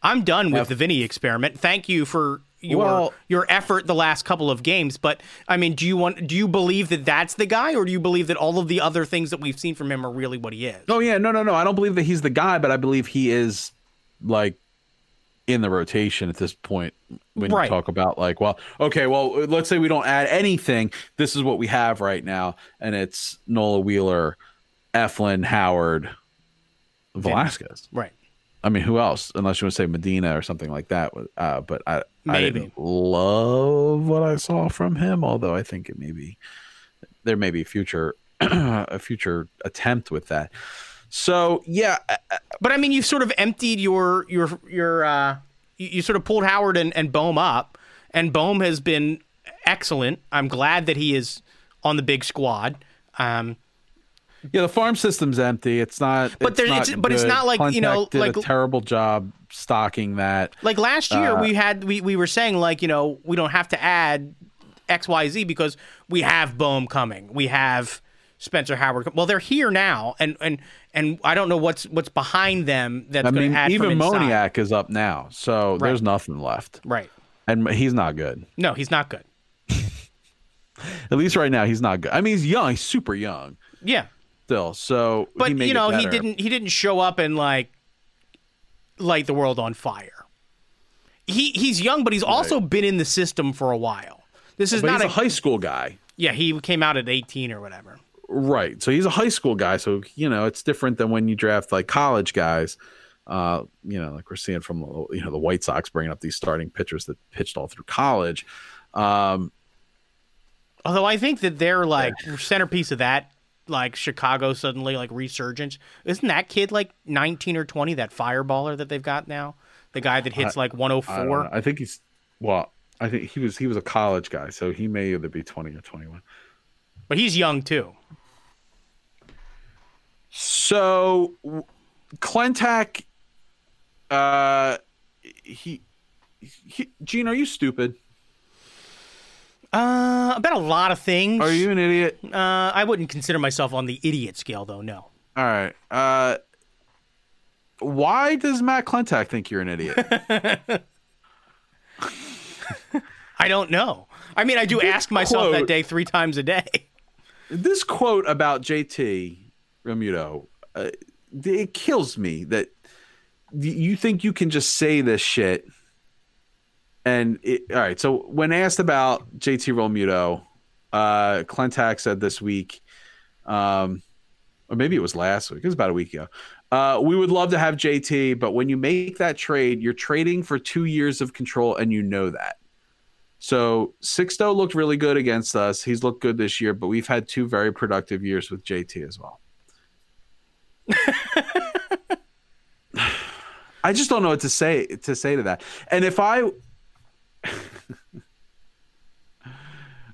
I'm done with the Vinny experiment. Thank you for your well, your effort the last couple of games. But I mean, do you want? Do you believe that that's the guy, or do you believe that all of the other things that we've seen from him are really what he is? Oh yeah, no, no, no. I don't believe that he's the guy, but I believe he is like in the rotation at this point. When right. you talk about like, well, okay, well, let's say we don't add anything. This is what we have right now, and it's Nola, Wheeler, Eflin, Howard, Velasquez, right. I mean, who else? Unless you want to say Medina or something like that. Uh, but I, I didn't love what I saw from him. Although I think it may be there may be future a future attempt with that. So yeah, but I mean, you sort of emptied your your your uh, you, you sort of pulled Howard and, and Bohm up, and Bohm has been excellent. I'm glad that he is on the big squad. Um, Yeah, the farm system's empty. It's not, but there, it's, it's but it's not like Klentak you know, did like a terrible job stocking that. Like last year, uh, we had we, we were saying like you know we don't have to add X Y Z because we have Bohm coming, we have Spencer Howard. Well, they're here now, and and, and I don't know what's what's behind them. That's I mean, add even Moniak is up now, so right. there's nothing left. Right, and he's not good. No, he's not good. At least right now, he's not good. I mean, he's young. He's super young. Yeah. Still, so but he you know he didn't he didn't show up and like light the world on fire. He he's young, but he's right. also been in the system for a while. This is but not he's a, a high school guy. Yeah, he came out at eighteen or whatever. Right, so he's a high school guy. So you know it's different than when you draft like college guys. Uh, you know, like we're seeing from you know the White Sox bringing up these starting pitchers that pitched all through college. Um, Although I think that they're like yeah. centerpiece of that. Like Chicago suddenly like resurgence. Isn't that kid like nineteen or twenty, that fireballer that they've got now? The guy that hits I, like one oh four. I, I think he's well, I think he was he was a college guy, so he may either be twenty or twenty-one. But he's young too. So Klentak uh he, he Gene, are you stupid? Uh, about a lot of things. Are you an idiot? Uh, I wouldn't consider myself on the idiot scale, though, no. All right. Uh, why does Matt Klentak think you're an idiot? I don't know. I mean, I do this ask myself quote, that day three times a day. This quote about J T Realmuto, uh, it kills me that you think you can just say this shit. And it, all right, so when asked about J T Realmuto, uh, Klentak said this week, um, or maybe it was last week, it was about a week ago, uh, we would love to have J T, but when you make that trade, you're trading for two years of control, and you know that. So Sixto looked really good against us. He's looked good this year, but we've had two very productive years with J T as well. I just don't know what to say to say to that. And if I...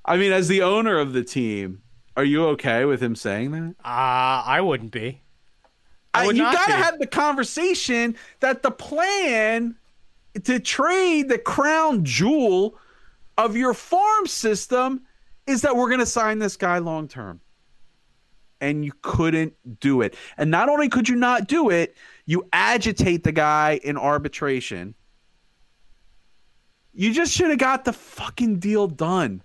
I mean, as the owner of the team, are you okay with him saying that? Uh, I wouldn't be. I would I, you got to have the conversation that the plan to trade the crown jewel of your farm system is that we're going to sign this guy long term. And you couldn't do it. And not only could you not do it, you agitate the guy in arbitration. You just should have got the fucking deal done.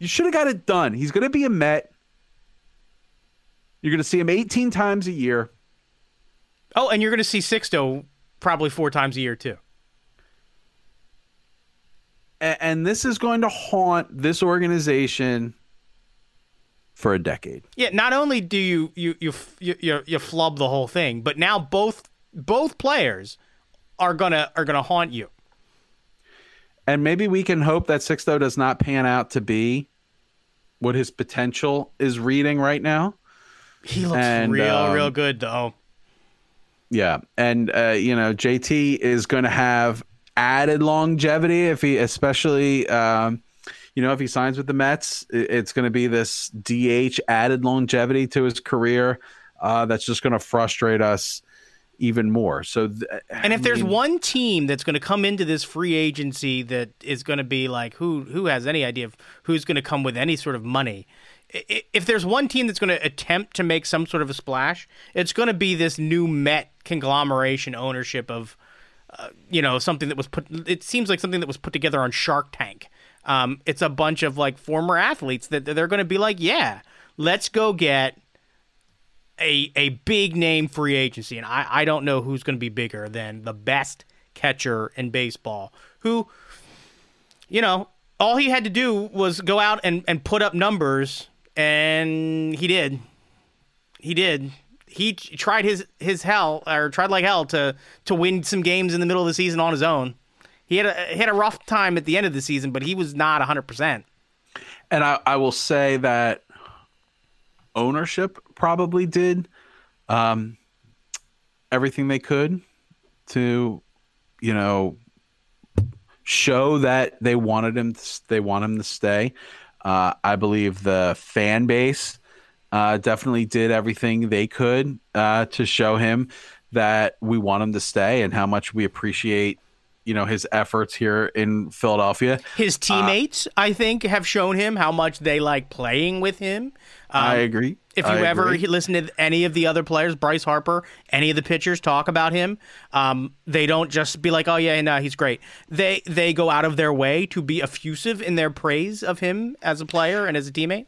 You should have got it done. He's going to be a Met. You're going to see him eighteen times a year. Oh, and you're going to see Sixto probably four times a year too. And this is going to haunt this organization for a decade. Yeah. Not only do you you you you you, you flub the whole thing, but now both both players are gonna are gonna haunt you. And maybe we can hope that Sixto does not pan out to be what his potential is reading right now. He looks and, real, um, real good though. Yeah, and uh, you know, J T is going to have added longevity if he, especially, um, you know, if he signs with the Mets, it's going to be this D H added longevity to his career uh, that's just going to frustrate us even more. So, th- and if I there's mean, one team that's going to come into this free agency that is going to be like, who who has any idea of who's going to come with any sort of money? If there's one team that's going to attempt to make some sort of a splash, it's going to be this new Met conglomeration ownership of, uh, you know, something that was put. It seems like something that was put together on Shark Tank. Um, it's a bunch of like former athletes that they're going to be like, yeah, let's go get a a big name free agency, and I I don't know who's going to be bigger than the best catcher in baseball, who, you know, all he had to do was go out and and put up numbers. And he did. He did. He tried his, his hell, or tried like hell to, to win some games in the middle of the season on his own. He had a, he had a rough time at the end of the season, but he was not one hundred percent. And I, I will say that ownership probably did um, everything they could to, you know, show that they wanted him to, they want him to stay. Uh, I believe the fan base uh, definitely did everything they could uh, to show him that we want him to stay and how much we appreciate, you know, his efforts here in Philadelphia. His teammates, uh, I think, have shown him how much they like playing with him. Um, I agree. If you I ever agree. listen to any of the other players, Bryce Harper, any of the pitchers talk about him, um, they don't just be like, oh, yeah, no, he's great. They they go out of their way to be effusive in their praise of him as a player and as a teammate.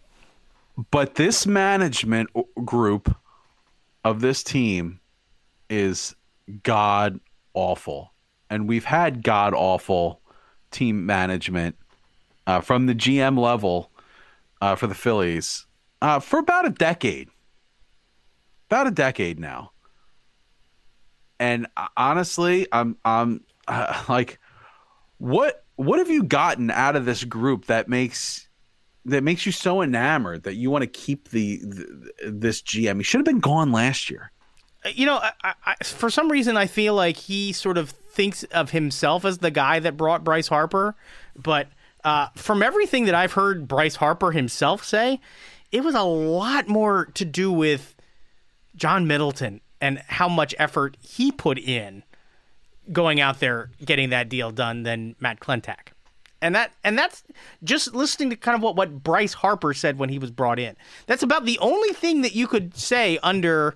But this management group of this team is god-awful. And we've had god-awful team management uh, from the G M level uh, for the Phillies. Uh, for about a decade, about a decade now, and uh, honestly, I'm I'm uh, like, what what have you gotten out of this group that makes that makes you so enamored that you want to keep the, the this G M? He should have been gone last year. You know, I, I, for some reason, I feel like he sort of thinks of himself as the guy that brought Bryce Harper, but uh, from everything that I've heard Bryce Harper himself say, it was a lot more to do with John Middleton and how much effort he put in going out there, getting that deal done than Matt Klentak. And that, and that's just listening to kind of what, what Bryce Harper said when he was brought in. That's about the only thing that you could say under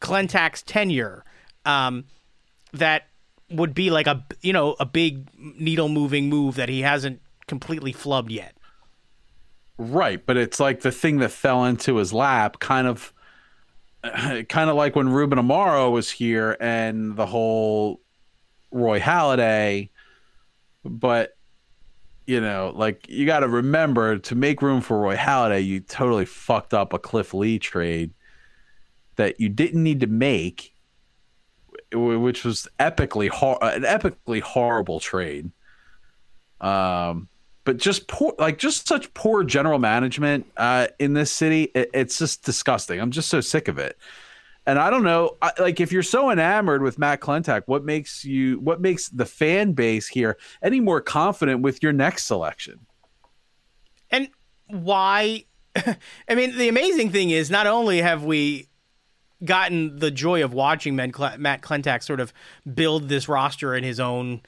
Klentak's tenure um, that would be like a, you know, a big needle moving move that he hasn't completely flubbed yet. Right, but it's like the thing that fell into his lap, kind of, kind of like when Ruben Amaro was here and the whole Roy Halliday. But you know, like you got to remember to make room for Roy Halliday, you totally fucked up a Cliff Lee trade that you didn't need to make, which was epically hor- an epically horrible trade. Um. But just poor, like just such poor general management uh, in this city. It, it's just disgusting. I'm just so sick of it. And I don't know, I, like if you're so enamored with Matt Klentak, what makes you, what makes the fan base here any more confident with your next selection? And why? I mean, the amazing thing is not only have we gotten the joy of watching Matt Klentak sort of build this roster in his own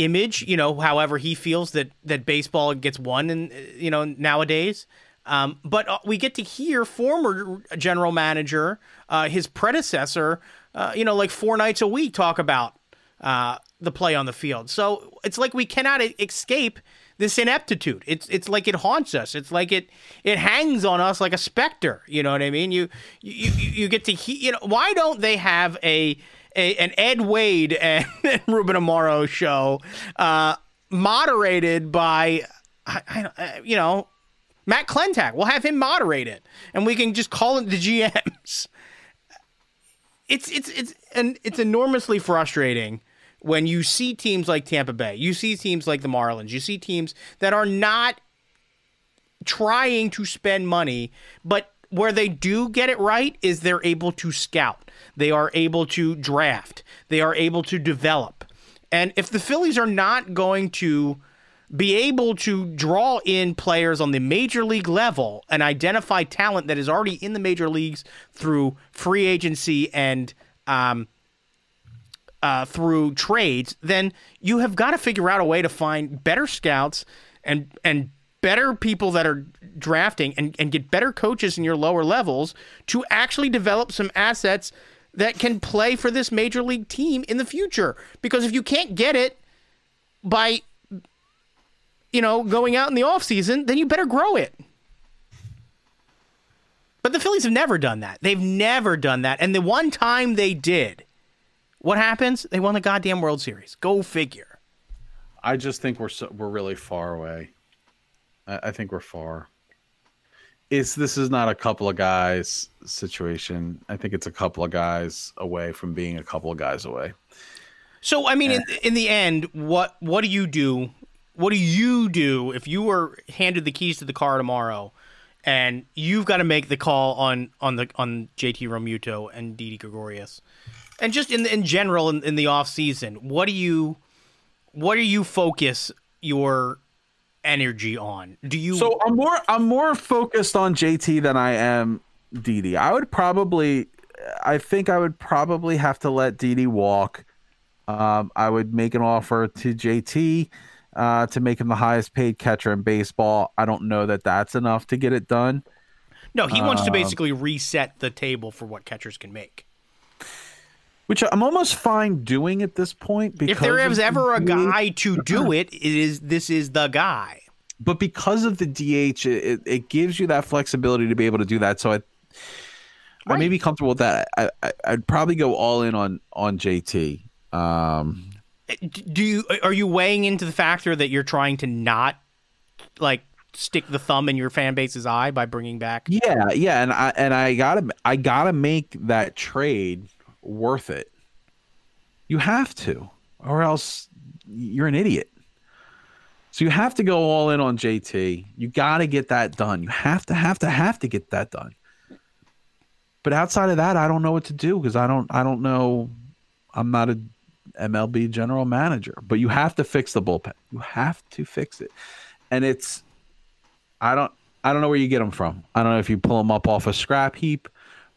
image, you know, however he feels that that baseball gets won, and you know, nowadays, um, but we get to hear former general manager, uh, his predecessor, uh, you know, like four nights a week talk about uh, the play on the field. So it's like we cannot escape this ineptitude. It's it's like it haunts us. It's like it it hangs on us like a specter. You know what I mean? You you you get to he- you know, why don't they have a, a an Ed Wade and Ruben Amaro show uh, moderated by I, I you know Matt Klentak? We'll have him moderate it, and we can just call it the G Ms. It's it's it's and it's enormously frustrating when you see teams like Tampa Bay, you see teams like the Marlins, you see teams that are not trying to spend money, but where they do get it right is they're able to scout, they are able to draft, they are able to develop. And if the Phillies are not going to be able to draw in players on the major league level and identify talent that is already in the major leagues through free agency and um, uh, through trades, then you have got to figure out a way to find better scouts and and better people that are drafting and, and get better coaches in your lower levels to actually develop some assets that can play for this major league team in the future. Because if you can't get it by you know, going out in the offseason, then you better grow it. But the Phillies have never done that. They've never done that. And the one time they did, what happens? They won the goddamn World Series. Go figure. I just think we're so, we're really far away. I, I think we're far. It's, this is not a couple of guys situation. I think it's a couple of guys away from being a couple of guys away. So, I mean, and- in, in the end, what what do you do? What do you do if you were handed the keys to the car tomorrow and you've got to make the call on on the on J T Realmuto and Didi Gregorius? And just in in general in, in the off season, what do you what do you focus your energy on? Do you So I'm more I'm more focused on J T than I am Didi. I would probably I think I would probably have to let Didi walk. Um, I would make an offer to J T. Uh, to make him the highest paid catcher in baseball. I don't know that that's enough to get it done. No, he wants um, to basically reset the table for what catchers can make. Which I'm almost fine doing at this point. Because if there is ever a guy to do it, it is this is the guy. But because of the D H, it, it gives you that flexibility to be able to do that. So I, right. I may be comfortable with that. I, I, I'd probably go all in on, on J T. Um Do you are you weighing into the factor that you're trying to not like stick the thumb in your fan base's eye by bringing back? Yeah, yeah, and I and I gotta I gotta make that trade worth it. You have to, or else you're an idiot. So you have to go all in on J T. You gotta get that done. You have to have to have to get that done. But outside of that, I don't know what to do because I don't I don't know. I'm not a M L B general manager, but you have to fix the bullpen. You have to fix it, and it's I don't I don't know where you get them from. I don't know if you pull them up off a scrap heap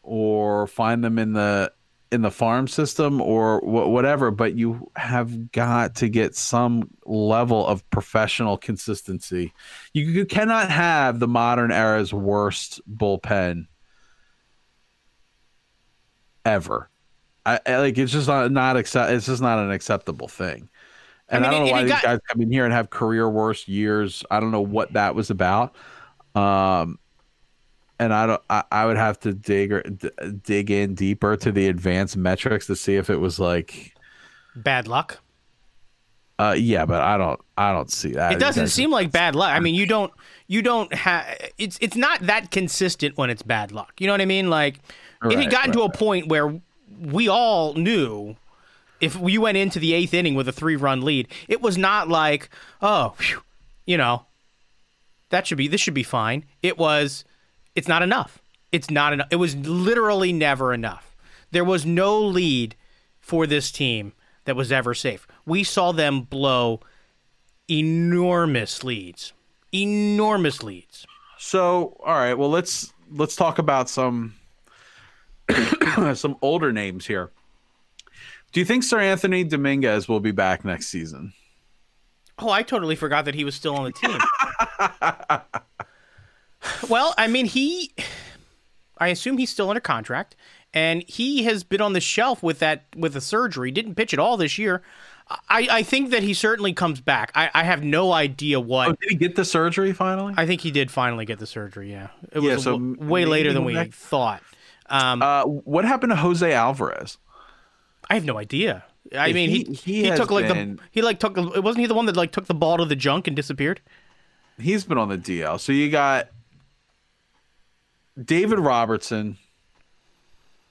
or find them in the in the farm system or wh- whatever. But you have got to get some level of professional consistency. You, you cannot have the modern era's worst bullpen ever. I, I like it's just not, not accept. It's just not an acceptable thing, and I, mean, I don't it, know why these got, guys come in here and have career worst years. I don't know what that was about, um, and I don't. I, I would have to dig or, d- dig in deeper to the advanced metrics to see if it was like bad luck. Uh, yeah, but I don't. I don't see that. It doesn't seem like bad luck. I mean, you don't. You don't have. It's it's not that consistent when it's bad luck. You know what I mean? Like right, it had gotten right, to a right. point where. We all knew if we went into the eighth inning with a three-run lead, it was not like, oh, whew, you know, that should be this should be fine. It was, it's not enough. It's not enough. It was literally never enough. There was no lead for this team that was ever safe. We saw them blow enormous leads, enormous leads. So, all right, well, let's let's talk about some. Some older names here. Do you think Sir Anthony Dominguez will be back next season? Oh, I totally forgot that he was still on the team. Well, I mean, he... I assume he's still under contract, and he has been on the shelf with that with a surgery. Didn't pitch at all this year. I, I think that he certainly comes back. I, I have no idea what. Oh, did he get the surgery finally? I think he did finally get the surgery, yeah. It was yeah, so w- way later than we back? thought. Um, uh, what happened to Jose Alvarez? I have no idea. I if mean, he he, he took like been, the he like took wasn't he the one that like took the ball to the junk and disappeared? He's been on the D L. So you got David Robertson,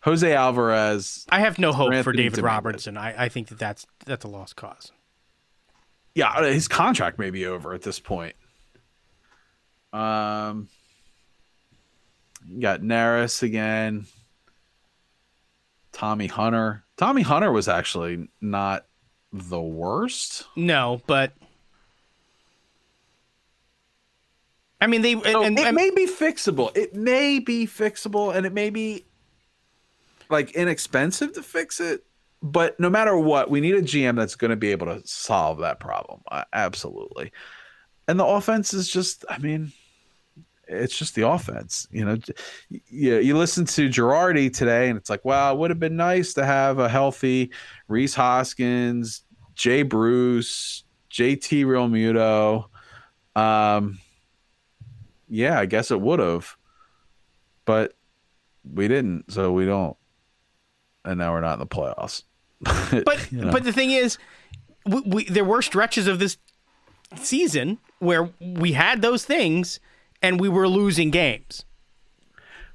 Jose Alvarez. I have no hope Anthony for David Dominguez. Robertson. I, I think that that's that's a lost cause. Yeah, his contract may be over at this point. Um, you got Naris again. Tommy Hunter. Tommy Hunter was actually not the worst. No, but I mean, they. No, and, it and, may be fixable. It may be fixable, and it may be like inexpensive to fix it. But no matter what, we need a G M that's going to be able to solve that problem. Uh, absolutely. And the offense is just, I mean, it's just the offense. You know, you, you listen to Girardi today, and it's like, wow, it would have been nice to have a healthy Reese Hoskins, Jay Bruce, J T Realmuto. Um, yeah, I guess it would have, but we didn't, so we don't. And now we're not in the playoffs. But you know. But the thing is, we, we, there were stretches of this season where we had those things, and we were losing games.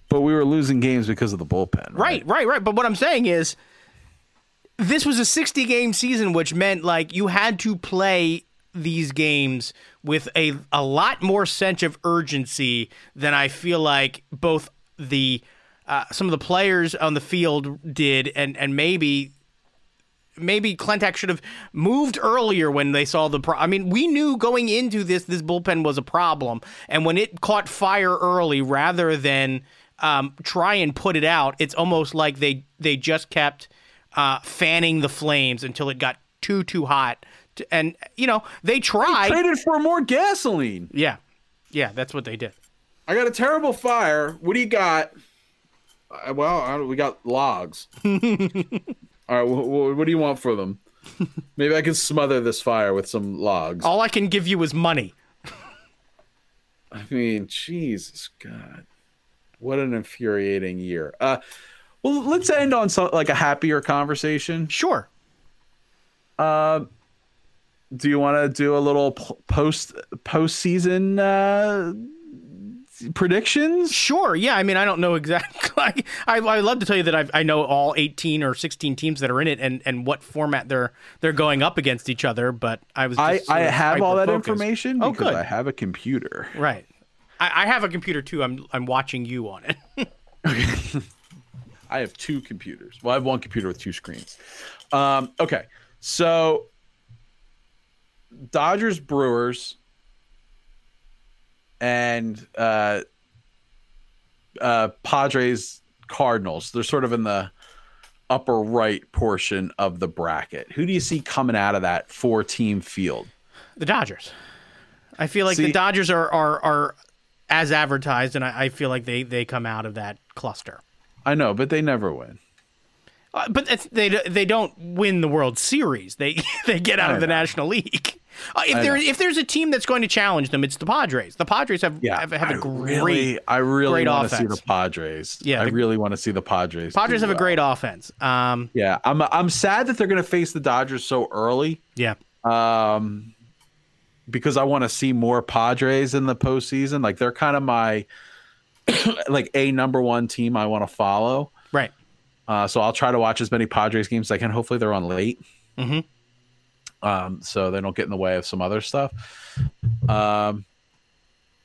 But we were losing games because of the bullpen. Right, right, right. right. But what I'm saying is this was a sixty-game season, which meant like you had to play these games with a, a lot more sense of urgency than I feel like both the uh, some of the players on the field did, and, and maybe maybe Klentak should have moved earlier when they saw the pro- I mean, we knew going into this, this bullpen was a problem. And when it caught fire early, rather than um, try and put it out, it's almost like they, they just kept uh, fanning the flames until it got too, too hot. To, and, you know, they tried. They traded for more gasoline. Yeah. Yeah, that's what they did. I got a terrible fire. What do you got? Uh, well, I, we got logs. All right, what do you want for them? Maybe I can smother this fire with some logs. All I can give you is money. I mean, Jesus God, what an infuriating year. Uh, well, let's end on some, like a happier conversation. Sure. Uh, do you want to do a little post postseason uh, predictions? Sure. Yeah. I mean, I don't know exactly. I I love to tell you that I I know all eighteen or sixteen teams that are in it, and, and what format they're they're going up against each other. But I was just I I have all that information because oh, good. I have a computer. Right. I, I have a computer too. I'm I'm watching you on it. I have two computers. Well, I have one computer with two screens. Um. Okay. So Dodgers, Brewers. And uh, uh, Padres, Cardinals. They're sort of in the upper right portion of the bracket. Who do you see coming out of that four-team field? The Dodgers. I feel like see, the Dodgers are, are are as advertised, and I, I feel like they, they come out of that cluster. I know, but they never win. Uh, but it's, they they don't win the World Series. They they get out I of the know. National League. Uh, if there if there's a team that's going to challenge them, it's the Padres. The Padres have yeah, have, have a great really, I really want to see the Padres. Yeah, the, I really want to see the Padres. Padres have well. a great offense. Um, yeah, I'm I'm sad that they're going to face the Dodgers so early. Yeah. Um, because I want to see more Padres in the postseason. Like they're kind of my like a number one team I want to follow. Right. Uh, so I'll try to watch as many Padres games as I can. Hopefully they're on late. Mm-hmm. Um, so they don't get in the way of some other stuff. Um,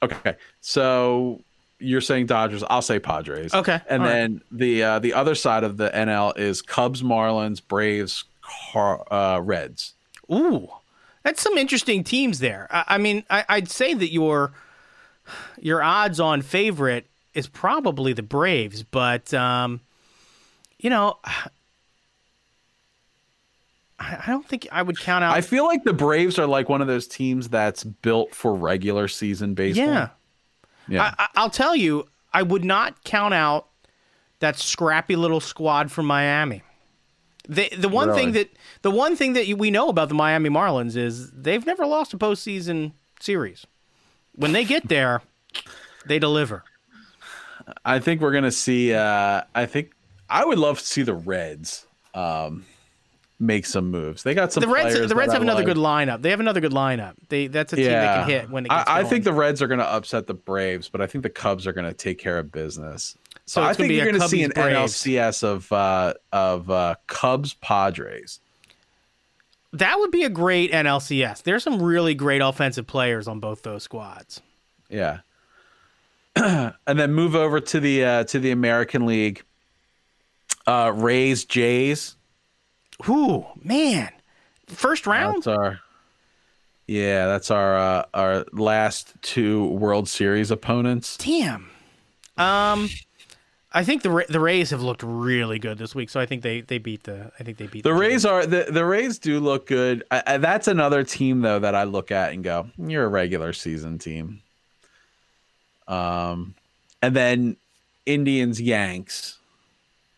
okay, so you're saying Dodgers. I'll say Padres. Okay, and all then right. the uh, the other side of the N L is Cubs, Marlins, Braves, Car- uh, Reds. Ooh, that's some interesting teams there. I, I mean, I, I'd say that your your odds on favorite is probably the Braves, but um, you know. I don't think I would count out. I feel like the Braves are like one of those teams that's built for regular season baseball. Yeah. Yeah. I, I'll tell you, I would not count out that scrappy little squad from Miami. The the one really? thing that the one thing that we know about the Miami Marlins is they've never lost a postseason series. When they get there, they deliver. I think we're gonna see. Uh, I think I would love to see the Reds um, make some moves. They got some. The Reds. The Reds have I another like. good lineup. They have another good lineup. They that's a team yeah. that can hit when it gets I, I think the Reds are gonna upset the Braves, but I think the Cubs are gonna take care of business. So, so I think you're going to see an Braves. N L C S of uh, of uh, Cubs Padres. That would be a great N L C S. There's some really great offensive players on both those squads. Yeah, and then move over to the uh, to the American League. Uh, Rays Jays. Ooh, man! First round. That's our, yeah, that's our uh, our last two World Series opponents. Damn. Um. I think the the Rays have looked really good this week, so I think they, they beat the I think they beat the, the Rays team. are the, the Rays do look good. I, I, that's another team though that I look at and go, you're a regular season team. Um, and then Indians Yanks.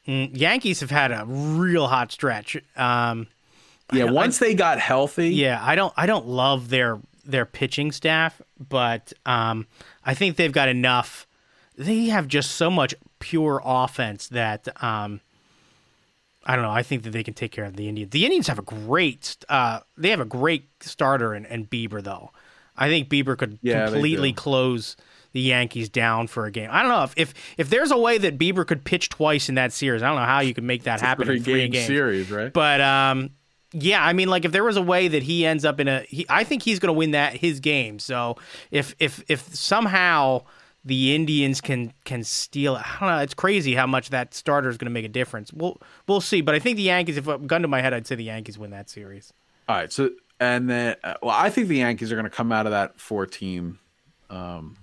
Mm, Yankees have had a real hot stretch. Um, yeah, once I, they got healthy. Yeah, I don't I don't love their their pitching staff, but um, I think they've got enough. They have just so much pure offense that um, I don't know. I think that they can take care of the Indians. The Indians have a great, uh, they have a great starter in, in Bieber though. I think Bieber could yeah, completely close the Yankees down for a game. I don't know if, if if there's a way that Bieber could pitch twice in that series. I don't know how you could make that it's happen in three game games. Series, right? But um, yeah, I mean, like if there was a way that he ends up in a, he, I think he's going to win that his game. So if if if somehow. The Indians can can steal it. I don't know. It's crazy how much that starter is going to make a difference. We'll we'll see. But I think the Yankees. If a gun to my head, I'd say the Yankees win that series. All right. So and then, uh, well, I think the Yankees are going to come out of that four team um,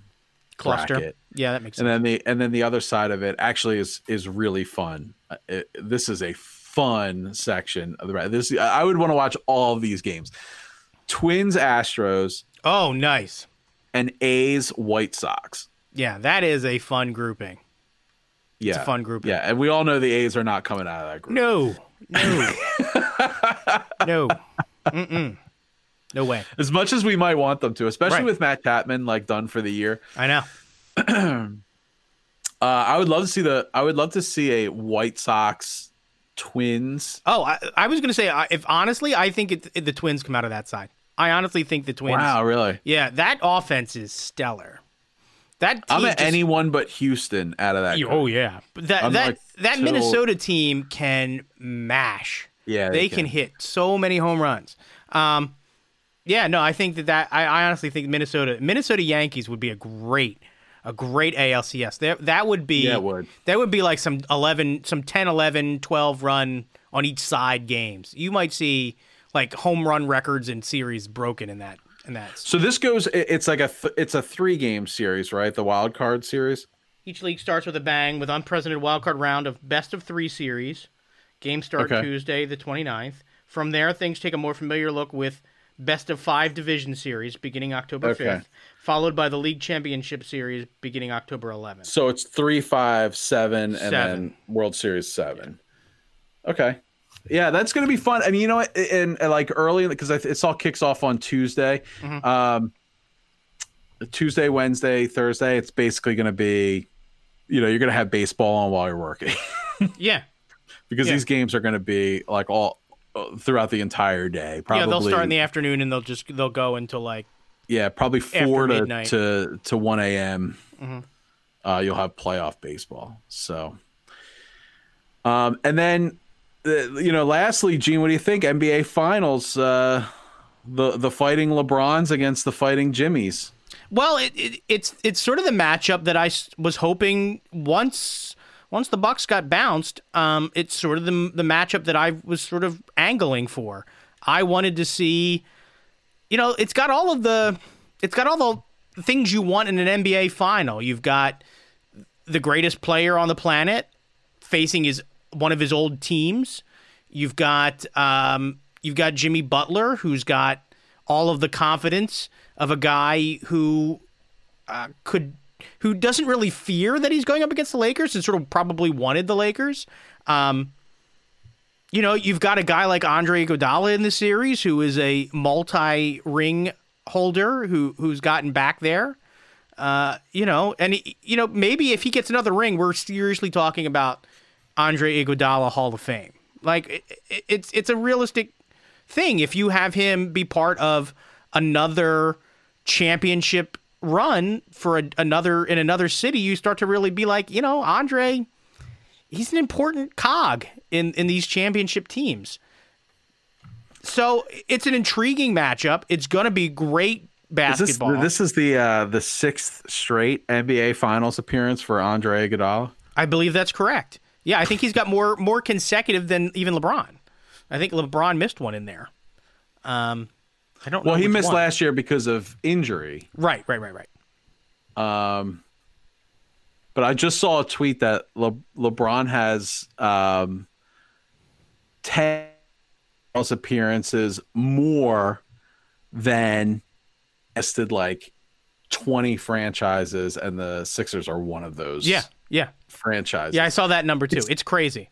cluster. Bracket. Yeah, that makes sense. And then the and then the other side of it actually is is really fun. It, this is a fun section of the this. I would want to watch all of these games. Twins, Astros. Oh, nice. And A's, White Sox. Yeah, that is a fun grouping. Yeah. It's a fun grouping. Yeah, and we all know the A's are not coming out of that group. No. No. no. Mm-mm. No way. As much as we might want them to, especially right. with Matt Chapman like done for the year. I know. uh, I would love to see the I would love to see a White Sox Twins. Oh, I, I was going to say if honestly, I think it, it, the Twins come out of that side. I honestly think the Twins. Wow, really? Yeah, that offense is stellar. That I'm at just, anyone but Houston out of that. You, oh, yeah. But that I'm that, like that till, Minnesota team can mash. Yeah, they, they can. can hit so many home runs. Um, yeah, no, I think that, that I, I honestly think Minnesota Minnesota Yankees would be a great a great A L C S. That, that would be yeah, it would. That would be like some eleven some ten, eleven, twelve run on each side games. You might see like home run records and series broken in that. And that's so this goes it's like a th- it's a three game series, right? The wild card series. Each league starts with a bang with unprecedented wild card round of best of three series. Games start okay. Tuesday the twenty-ninth. From there, things take a more familiar look with best of five division series beginning October okay. fifth, followed by the league championship series beginning October eleventh. So it's three, five, seven, seven. And then World Series seven. Yeah. Okay. Yeah, that's going to be fun. I mean, you know what? And, and like early, because it all kicks off on Tuesday. Mm-hmm. Um, Tuesday, Wednesday, Thursday, it's basically going to be, you know, you're going to have baseball on while you're working. yeah. Because yeah. these games are going to be like all uh, throughout the entire day. Probably, yeah, they'll start in the afternoon and they'll just, they'll go until like. Yeah, probably four to, to, to one a.m. Mm-hmm. Uh, you'll have playoff baseball. So. Um, and then. You know, lastly, Gene, what do you think? N B A Finals, uh, the the fighting LeBrons against the fighting Jimmys. Well, it, it it's it's sort of the matchup that I was hoping once once the Bucks got bounced. Um, it's sort of the the matchup that I was sort of angling for. I wanted to see, you know, it's got all of the it's got all the things you want in an N B A final. You've got the greatest player on the planet facing his. One of his old teams. You've got um, you've got Jimmy Butler, who's got all of the confidence of a guy who uh, could who doesn't really fear that he's going up against the Lakers and sort of probably wanted the Lakers. Um, you know, you've got a guy like Andre Iguodala in the series who is a multi-ring holder who who's gotten back there. Uh, you know, and, he, you know, maybe if he gets another ring, we're seriously talking about Andre Iguodala Hall of Fame. Like, it, it, it's it's a realistic thing if you have him be part of another championship run for a, another in another city. You start to really be like, you know, Andre, he's an important cog in, in these championship teams. So it's an intriguing matchup. It's going to be great basketball. Is this, this is the uh, the sixth straight N B A Finals appearance for Andre Iguodala. I believe that's correct. Yeah, I think he's got more more consecutive than even LeBron. I think LeBron missed one in there. Um, I don't. Well, know he missed one. last year because of injury. Right, right, right, right. Um, but I just saw a tweet that Le- LeBron has um ten appearances more than tested like twenty franchises, and the Sixers are one of those. Yeah, yeah. Franchise. Yeah, I saw that number too. It's, it's crazy.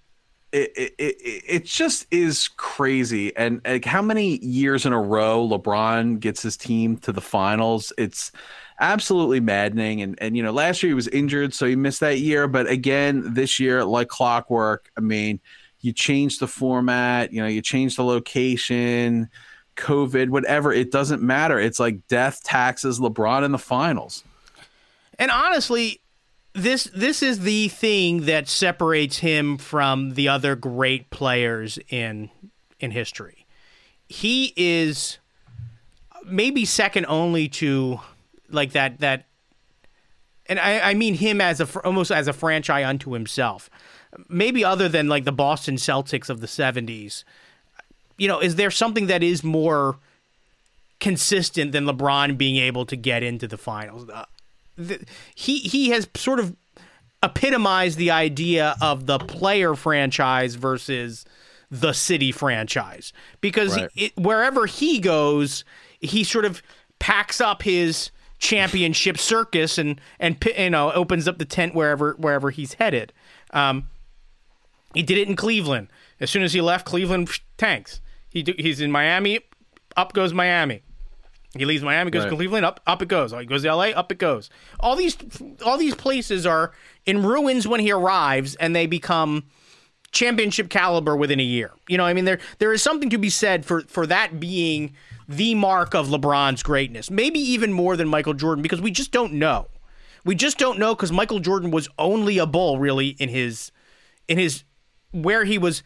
It, it it it just is crazy. And like, how many years in a row LeBron gets his team to the finals? It's absolutely maddening. And and you know, last year he was injured, so he missed that year. But again, this year, like clockwork, I mean, you change the format, you know, you change the location, COVID, whatever, it doesn't matter. It's like death taxes LeBron in the finals. And honestly, This this is the thing that separates him from the other great players in in history. He is maybe second only to like that that, and I, I mean him as a almost as a franchise unto himself. Maybe other than like the Boston Celtics of the seventies, you know, is there something that is more consistent than LeBron being able to get into the finals? Uh, He he has sort of epitomized the idea of the player franchise versus the city franchise, because right. he, it, wherever he goes, he sort of packs up his championship circus and and you know opens up the tent wherever wherever he's headed. Um, he did it in Cleveland. As soon as he left Cleveland, tanks. He do, he's in Miami. Up goes Miami. He leaves Miami, goes right. to Cleveland, up up it goes. He goes to L A, up it goes. All these all these places are in ruins when he arrives, and they become championship caliber within a year. You know, I mean, there there is something to be said for, for that being the mark of LeBron's greatness, maybe even more than Michael Jordan, because we just don't know. We just don't know because Michael Jordan was only a Bull, really, in his in his where he was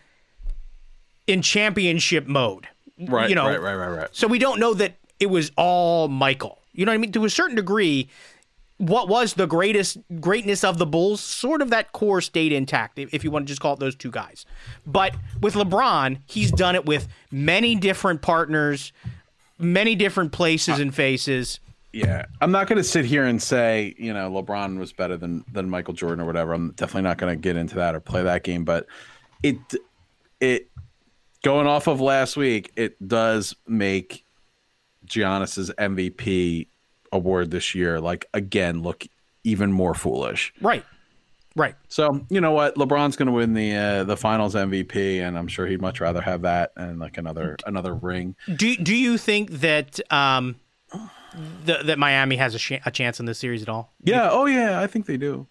in championship mode. Right, you know? right, right, right, right. So we don't know that it was all Michael. You know what I mean? To a certain degree, what was the greatest greatness of the Bulls? Sort of that core stayed intact, if you want to just call it those two guys. But with LeBron, he's done it with many different partners, many different places and faces. Yeah. I'm not going to sit here and say, you know, LeBron was better than, than Michael Jordan or whatever. I'm definitely not going to get into that or play that game, but it, it going off of last week, it does make Giannis's M V P award this year, like, again, look even more foolish. Right, right. So you know what, LeBron's going to win the uh, the Finals M V P, and I'm sure he'd much rather have that and like another another ring. Do Do you think that um the, that Miami has a, sh- a chance in this series at all? Yeah. Oh yeah, I think they do.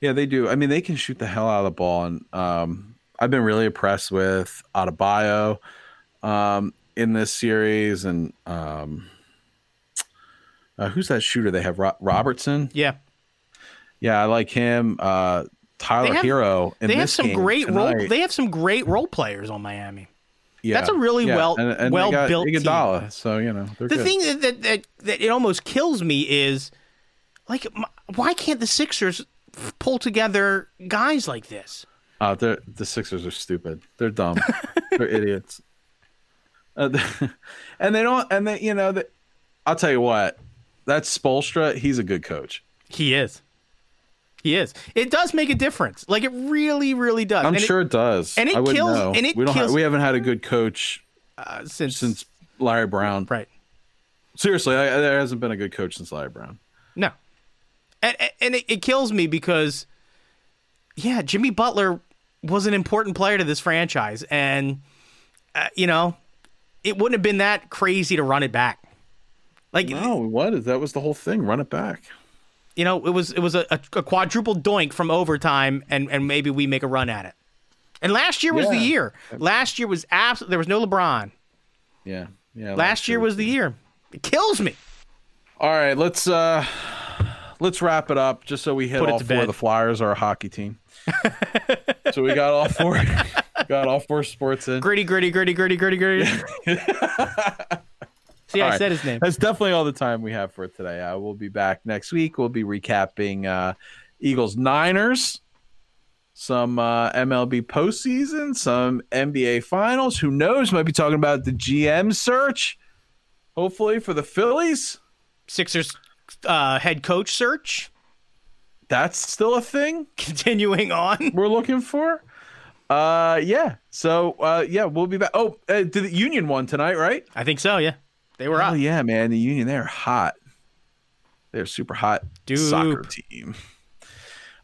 Yeah, they do. I mean, they can shoot the hell out of the ball, and um, I've been really impressed with Adebayo. Um, in this series, and um, uh, who's that shooter they have? Ro- Robertson? Yeah. Yeah, I like him. Uh, Tyler they have, Hero in they this have some game great tonight. role. They have some great role players on Miami. Yeah. That's a really yeah. well, and, and well-built Iguodala, team. So, you know, they're The good. thing that, that, that, that it almost kills me is, like, my, why can't the Sixers pull together guys like this? Uh, they're, the Sixers are stupid. They're dumb. They're idiots. Uh, and they don't, and they, you know, that I'll tell you what, that's Spoelstra. He's a good coach. He is. He is. It does make a difference. Like, it really, really does. I'm and sure it, it does. And it I kills. Know. And it we don't. Kills. Ha- we haven't had a good coach uh, since since Larry Brown. Right. Seriously, I, there hasn't been a good coach since Larry Brown. No. And and it, it kills me because, yeah, Jimmy Butler was an important player to this franchise. And, uh, you know, it wouldn't have been that crazy to run it back. Like, no, what is that was the whole thing. Run it back. You know, it was it was a, a quadruple doink from overtime, and, and maybe we make a run at it. And last year was yeah. the year. Last year was absolutely, there was no LeBron. Yeah. yeah. Last, last year was the year. It kills me. All right, let's uh, let's wrap it up just so we hit all four. The Flyers are a hockey team. So we got all four got all four sports in. Gritty, gritty, gritty, gritty, gritty, gritty. See, all I right. said his name. That's definitely all the time we have for today. Uh, we'll be back next week. We'll be recapping uh, Eagles Niners, some uh, M L B postseason, some N B A finals. Who knows? Might be talking about the G M search, hopefully, for the Phillies. Sixers uh, head coach search. That's still a thing? Continuing on. We're looking for? Uh, yeah. So, uh, yeah, we'll be back. Oh, uh, did the Union won tonight, right? I think so, yeah. They were oh, up. Oh, yeah, man. The Union, they're hot. They're super hot Dupe. Soccer team.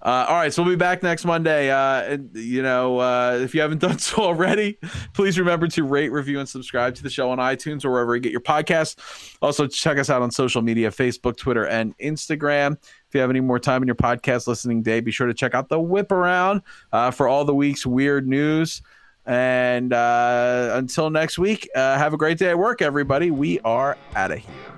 Uh, all right, so we'll be back next Monday. Uh, and, you know, uh, if you haven't done so already, please remember to rate, review, and subscribe to the show on iTunes or wherever you get your podcasts. Also, check us out on social media, Facebook, Twitter, and Instagram. If you have any more time in your podcast listening day, be sure to check out the Whip Around uh, for all the week's weird news. And uh, until next week, uh, have a great day at work, everybody. We are out of here.